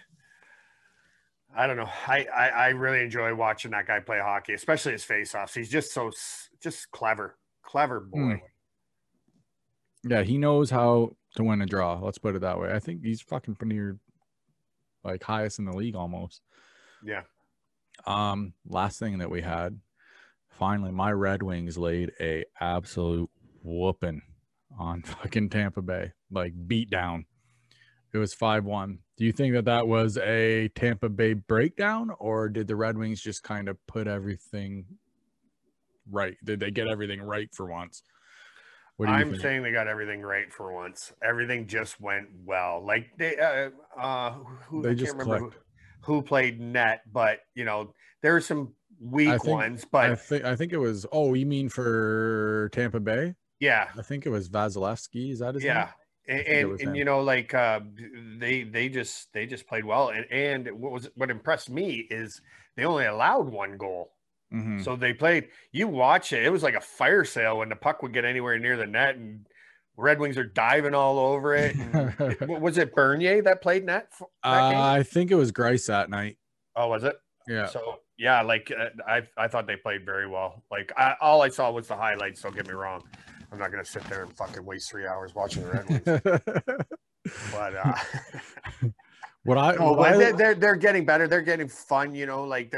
I don't know. I really enjoy watching that guy play hockey, especially his face-offs. He's just clever boy. Yeah. He knows how to win a draw. Let's put it that way. I think he's fucking near like highest in the league almost. Yeah. Last thing that we had, finally, my Red Wings laid a absolute whooping on fucking Tampa Bay, like beat down. It was 5-1. Do you think that was a Tampa Bay breakdown, or did the Red Wings just kind of put everything right? Did they get everything right for once? I'm saying they got everything right for once. Everything just went well. Like they, I can't remember who played net, but you know there were some weak ones. But I think it was. Oh, you mean for Tampa Bay? Yeah, I think it was Vasilevsky. Is that his name? Yeah, and you know, like they just played well. And what impressed me is they only allowed one goal. So they played. You watch it; it was like a fire sale when the puck would get anywhere near the net, and Red Wings are diving all over it. Was it Bernier that played net? That game? I think it was Grice that night. Oh, was it? Yeah. So yeah, like I thought they played very well. Like all I saw was the highlights. Don't get me wrong. I'm not going to sit there and fucking waste 3 hours watching the Red Wings. But they're getting better. They're getting fun, you know, like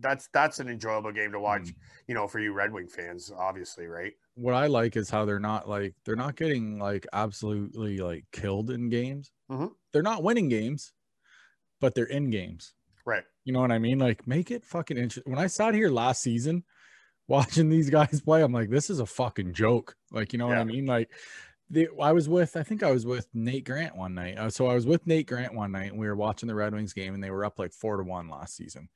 that's an enjoyable game to watch, you know, for you Red Wing fans, obviously. Right. What I like is how they're not getting like absolutely like killed in games. They're not winning games, but they're in games. Right. You know what I mean? Like make it fucking interesting. When I sat here last season, watching these guys play, I'm like, this is a fucking joke. Like, you know what I mean? Like, I was with Nate Grant one night. I was with Nate Grant one night, and we were watching the Red Wings game, and they were up like 4-1 last season.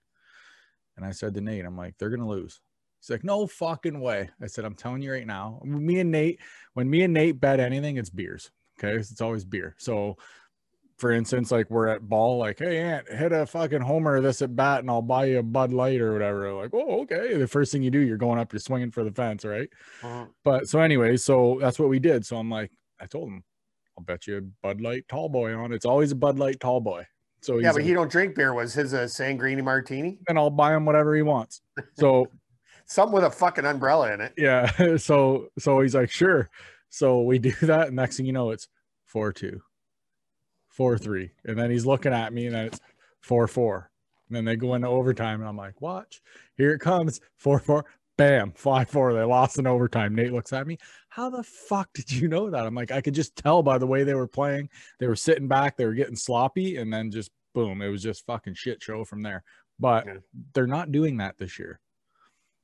And I said to Nate, I'm like, they're gonna lose. He's like, no fucking way. I said, I'm telling you right now. When me and Nate bet anything, it's beers. Okay, it's always beer. So for instance, like we're at ball, like, hey, Aunt, hit a fucking homer this at bat and I'll buy you a Bud Light or whatever. Like, oh, okay. The first thing you do, you're going up, you're swinging for the fence, right? But so anyway, so that's what we did. So I'm like, I told him, I'll bet you a Bud Light tall boy on. It's always a Bud Light tall boy. So yeah, but he don't drink beer. Was his a Sangrini martini? And I'll buy him whatever he wants. So something with a fucking umbrella in it. Yeah. So he's like, sure. So we do that. And next thing you know, it's 4-2. 4-3, and then he's looking at me, and then it's 4-4, and then they go into overtime, and I'm like, watch, here it comes, 4-4, bam, 5-4, they lost in overtime. Nate looks at me, how the fuck did you know that? I'm like, I could just tell by the way they were playing. They were sitting back, they were getting sloppy, and then just boom, it was just fucking shit show from there. But they're not doing that this year.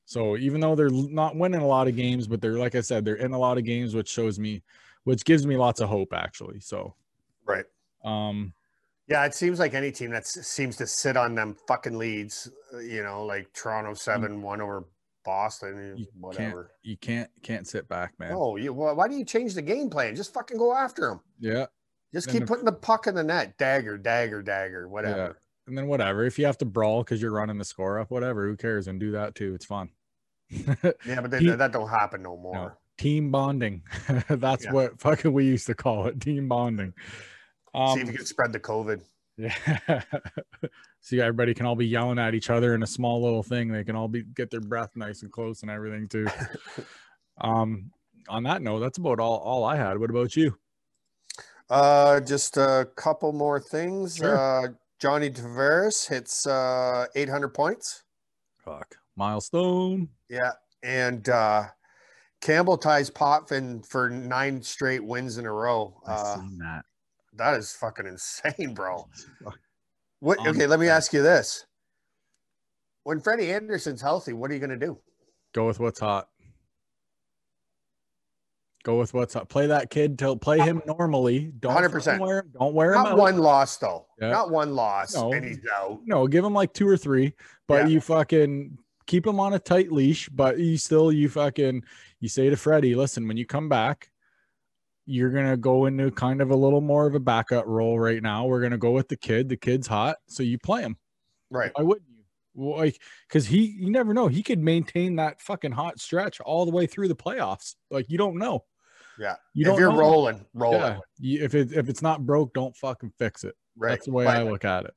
So even though they're not winning a lot of games, but they're, like I said, they're in a lot of games, which gives me lots of hope, actually. So right. Yeah, it seems like any team that seems to sit on them fucking leads, you know, like Toronto 7-1 over Boston, whatever. You can't sit back, man. Oh, why do you change the game plan? Just fucking go after them. Yeah. Just keep putting the puck in the net. Dagger, whatever. Yeah. And then whatever. If you have to brawl because you're running the score up, whatever, who cares? And do that too. It's fun. Yeah, but that don't happen no more. No. Team bonding. That's what fucking we used to call it. Team bonding. See if you can spread the COVID. Yeah. See, everybody can all be yelling at each other in a small little thing. They can all get their breath nice and close and everything too. On that note, that's about all I had. What about you? Just a couple more things. Sure. Johnny Tavares hits 800 points. Fuck. Milestone. Yeah. And Campbell ties Potvin for 9 straight wins in a row. I've seen that. That is fucking insane, bro. What? Okay, let me ask you this. When Freddie Anderson's healthy, what are you going to do? Go with what's hot. Go with what's hot. Play that kid play him normally. Don't 100%. Don't wear him out. One loss, though. Yeah. Not one loss. No. And he's out. No, give him like 2 or 3, but you fucking keep him on a tight leash, but you say to Freddie, listen, when you come back, you're going to go into kind of a little more of a backup role right now. We're going to go with the kid. The kid's hot. So you play him. Right. Why wouldn't you? Well, like, because you never know. He could maintain that fucking hot stretch all the way through the playoffs. Like, you don't know. Yeah. If you're rolling. Yeah. If it's not broke, don't fucking fix it. Right. That's the way I look at it.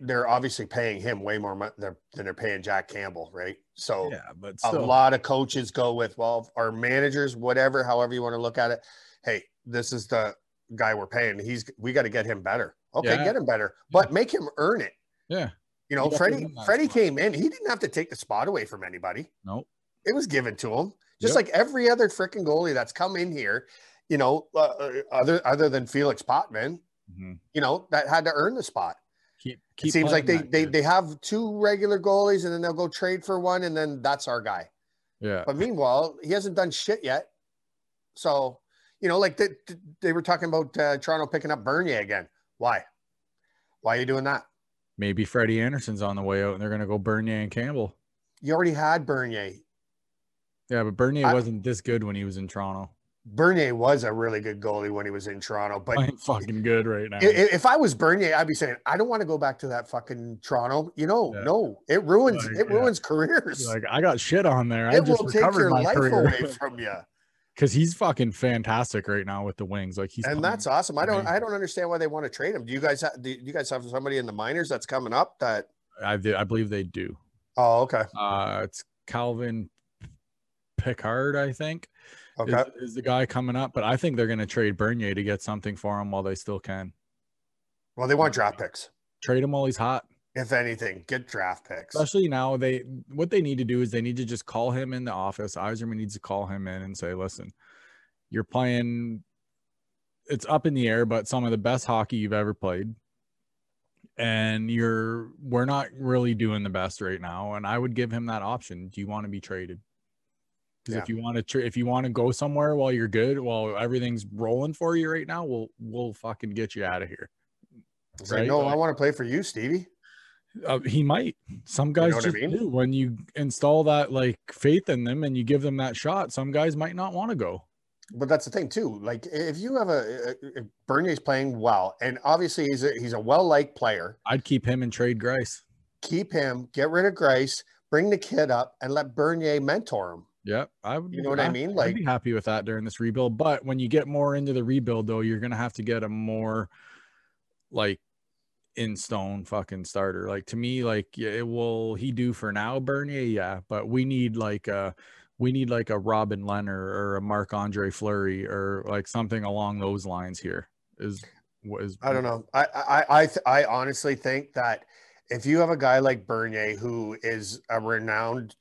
They're obviously paying him way more than they're paying Jack Campbell, right? So yeah, but still. A lot of coaches go with, well, our managers, whatever, however you want to look at it. Hey, this is the guy we're paying. We got to get him better. Okay, yeah. Get him better, but make him earn it. Yeah, you know, Freddie came in. He didn't have to take the spot away from anybody. No, it was given to him, just like every other freaking goalie that's come in here. You know, other than Felix Potvin, you know, that had to earn the spot. It seems like they have 2 regular goalies, and then they'll go trade for one, and then that's our guy. Yeah. But meanwhile, he hasn't done shit yet. So, you know, like they were talking about Toronto picking up Bernier again. Why? Why are you doing that? Maybe Freddie Anderson's on the way out, and they're going to go Bernier and Campbell. You already had Bernier. Yeah, but Bernier wasn't this good when he was in Toronto. Bernier was a really good goalie when he was in Toronto, but I'm fucking good right now. If I was Bernier, I'd be saying, I don't want to go back to that fucking Toronto. You know, no, it ruins careers. Like, I got shit on there. I just recovered my career. It will take your life away from you. Because he's fucking fantastic right now with the Wings. Like, he's that's awesome. I don't understand why they want to trade him. Do you guys have somebody in the minors that's coming up that I believe they do? Oh, okay. It's Calvin Pickard, I think. Okay. Is the guy coming up, but I think they're going to trade Bernier to get something for him while they still can. Well, they want draft picks. Trade him while he's hot. If anything, get draft picks. Especially now, what they need to do is they need to just call him in the office. Yzerman needs to call him in and say, listen, you're playing, it's up in the air, but some of the best hockey you've ever played. And we're not really doing the best right now. And I would give him that option. Do you want to be traded? Because if you want to go somewhere while you're good, while everything's rolling for you right now, we'll fucking get you out of here. It's right? Like, no, I want to play for you, Stevie. He might. Some guys, you know, just do. When you install that like faith in them and you give them that shot, some guys might not want to go. But that's the thing too. Like if you have a Bernier's playing well, and obviously he's a well-liked player. I'd keep him and trade Grice. Keep him, get rid of Grice, bring the kid up, and let Bernier mentor him. Yeah, I would. You know what I mean? Like, I'd be happy with that during this rebuild. But when you get more into the rebuild, though, you're gonna have to get a more like in stone fucking starter. Like to me, like yeah, it will he do for now, Bernier? Yeah, but we need like a Robin Leonard or a Marc-Andre Fleury or like something along those lines. Here is I don't know. I honestly think that. If you have a guy like Bernier, who is a renowned,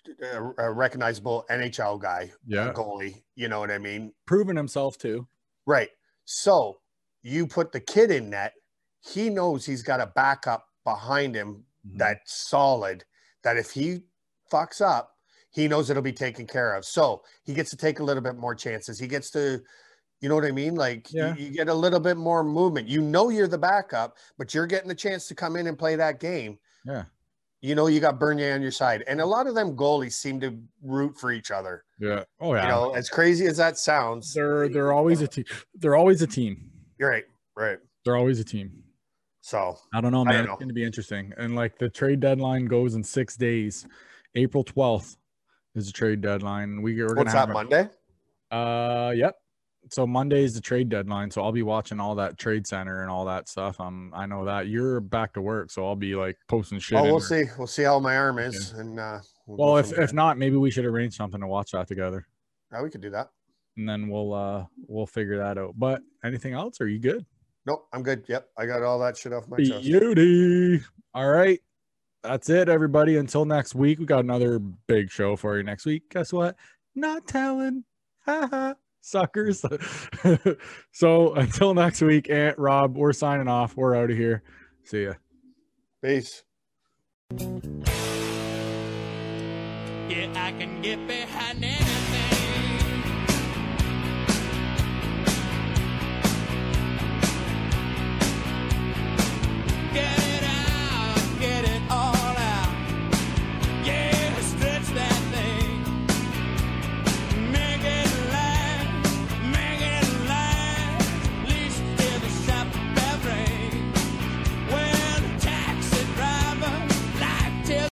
recognizable NHL guy, yeah, goalie, you know what I mean? Proven himself too. Right. So you put the kid in net. He knows he's got a backup behind him that's solid, that if he fucks up, he knows it'll be taken care of. So he gets to take a little bit more chances. He gets to... You know what I mean? Like yeah. you get a little bit more movement. You know you're the backup, but you're getting the chance to come in and play that game. Yeah. You know you got Bernier on your side. And a lot of them goalies seem to root for each other. Yeah. Oh yeah. You know, as crazy as that sounds. They're always a team. They're always a team. You're right. Right. They're always a team. So I don't know, man. It's gonna be interesting. And like the trade deadline goes in 6 days. April 12th is the trade deadline. We're gonna have Monday? Yep. So Monday is the trade deadline, so I'll be watching all that trade center and all that stuff. I know that you're back to work, so I'll be like posting shit. Oh, we'll see how my arm is, yeah. And well, if not, maybe we should arrange something to watch that together. Yeah, we could do that, and then we'll figure that out. But anything else? Are you good? Nope, I'm good. Yep, I got all that shit off my chest. Beauty. All right, that's it, everybody. Until next week, we got another big show for you next week. Guess what? Not telling. Ha ha. Suckers. So until next week, Aunt Rob, we're signing off. We're out of here. See ya. Peace. Yeah, I can get behind it.